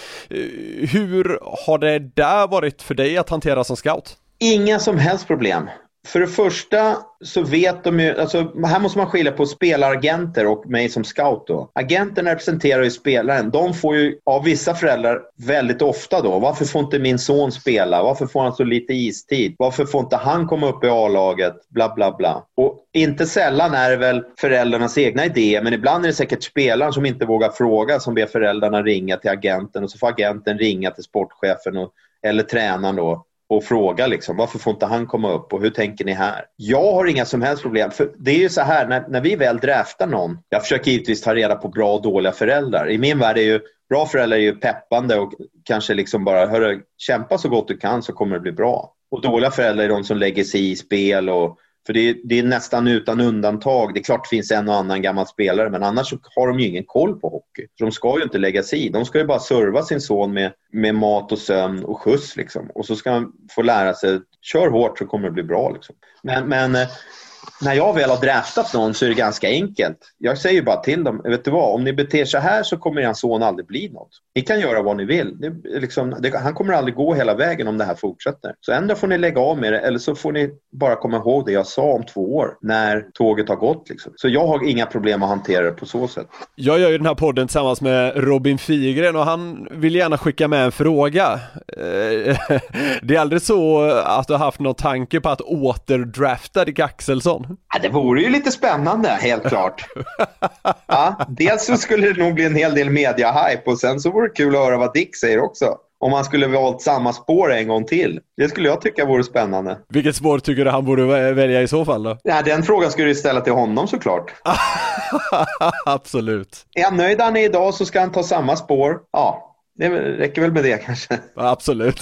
Hur har det där varit för dig att hantera som scout? Inga som helst problem. För det första så vet de ju, alltså här måste man skilja på spelaragenter och mig som scout då. Agenterna representerar ju spelaren. De får ju av vissa föräldrar väldigt ofta då, varför får inte min son spela? Varför får han så lite istid? Varför får inte han komma upp i A-laget? Bla bla bla. Och inte sällan är det väl föräldrarnas egna idéer, men ibland är det säkert spelaren som inte vågar fråga, som ber föräldrarna ringa till agenten, och så får agenten ringa till sportchefen eller tränaren då. Och fråga liksom, varför får inte han komma upp och hur tänker ni här? Jag har inga som helst problem, för det är ju så här, när vi väl draftar någon, jag försöker givetvis ta reda på bra och dåliga föräldrar. I min värld är ju bra föräldrar är ju peppande och kanske liksom bara, hörru, kämpa så gott du kan så kommer det bli bra. Och dåliga föräldrar är de som lägger sig i spel och, för det är nästan utan undantag. Det är klart det finns en och annan gammal spelare, men annars så har de ju ingen koll på hockey. Så de ska ju inte lägga sig i. De ska ju bara serva sin son med mat och sömn och skjuts liksom. Och så ska han få lära sig, kör hårt så kommer det bli bra liksom. Men när jag väl har draftat någon så är det ganska enkelt. Jag säger bara till dem, vet du vad, om ni beter så här så kommer er son aldrig bli något. Ni kan göra vad ni vill. Han kommer aldrig gå hela vägen om det här fortsätter. Så ändå får ni lägga av med det, eller så får ni bara komma ihåg det jag sa om 2 år när tåget har gått liksom. Så jag har inga problem att hantera det på så sätt. Jag gör ju den här podden tillsammans med Robin Figren, och han vill gärna skicka med en fråga. Det är aldrig så att du har haft någon tanke på att återdrafta Dick Axelsson? Ja, det vore ju lite spännande, helt klart. Ja, dels så skulle det nog bli en hel del media-hype, och sen så vore det kul att höra vad Dick säger också. Om han skulle valt samma spår en gång till. Det skulle jag tycka vore spännande. Vilket spår tycker du han borde välja i så fall då? Ja, den frågan skulle du ställa till honom såklart. Absolut. Är han nöjd han är idag så ska han ta samma spår. Ja, det räcker väl med det kanske. Absolut.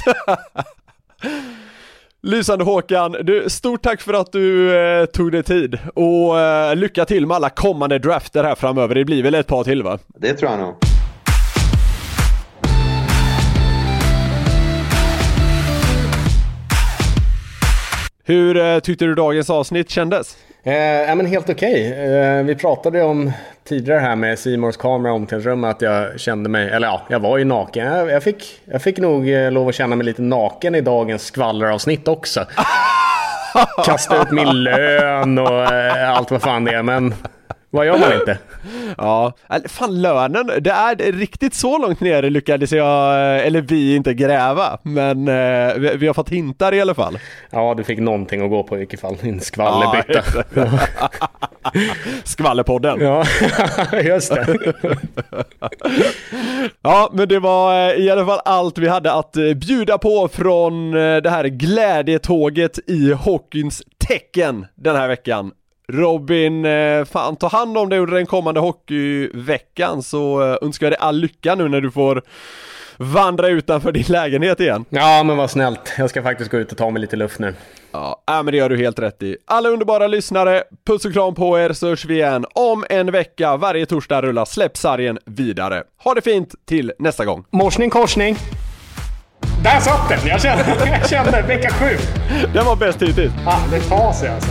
Lysande Håkan, stort tack för att du tog dig tid, och lycka till med alla kommande drafter här framöver. Det blir väl ett par till, va? Det tror jag nog. Hur tyckte du dagens avsnitt kändes? Men helt okej. Vi pratade om tidigare här med Simors kamera om till rum att jag kände mig, eller ja, jag var ju naken. Jag fick nog lov att känna mig lite naken i dagens skvallaravsnitt också. Kasta ut min lön och allt vad fan det är, men vad gör man inte? Ja, fan lönen, det är riktigt så långt ner lyckades jag, eller vi inte gräva, men vi har fått hintar i alla fall. Ja, du fick någonting att gå på i vilket fall, en skvallerbytta. Ja, skvallerpodden. Ja, just det. Ja, men det var i alla fall allt vi hade att bjuda på från det här glädjetåget i hockeyns tecken den här veckan. Robin, fan ta hand om dig under den kommande hockeyveckan, så önskar jag dig all lycka nu när du får vandra utanför din lägenhet igen. Ja, men vad snällt. Jag ska faktiskt gå ut och ta mig lite luft nu. Ja, men det gör du helt rätt i. Alla underbara lyssnare, puss och kram på er, så hörs vi igen om en vecka. Varje torsdag rullar Släpp sargen vidare. Ha det fint till nästa gång. Morsning, korsning. Där satt den, jag kände vecka 7. Det var bäst hittills. Ja, det tar sig alltså.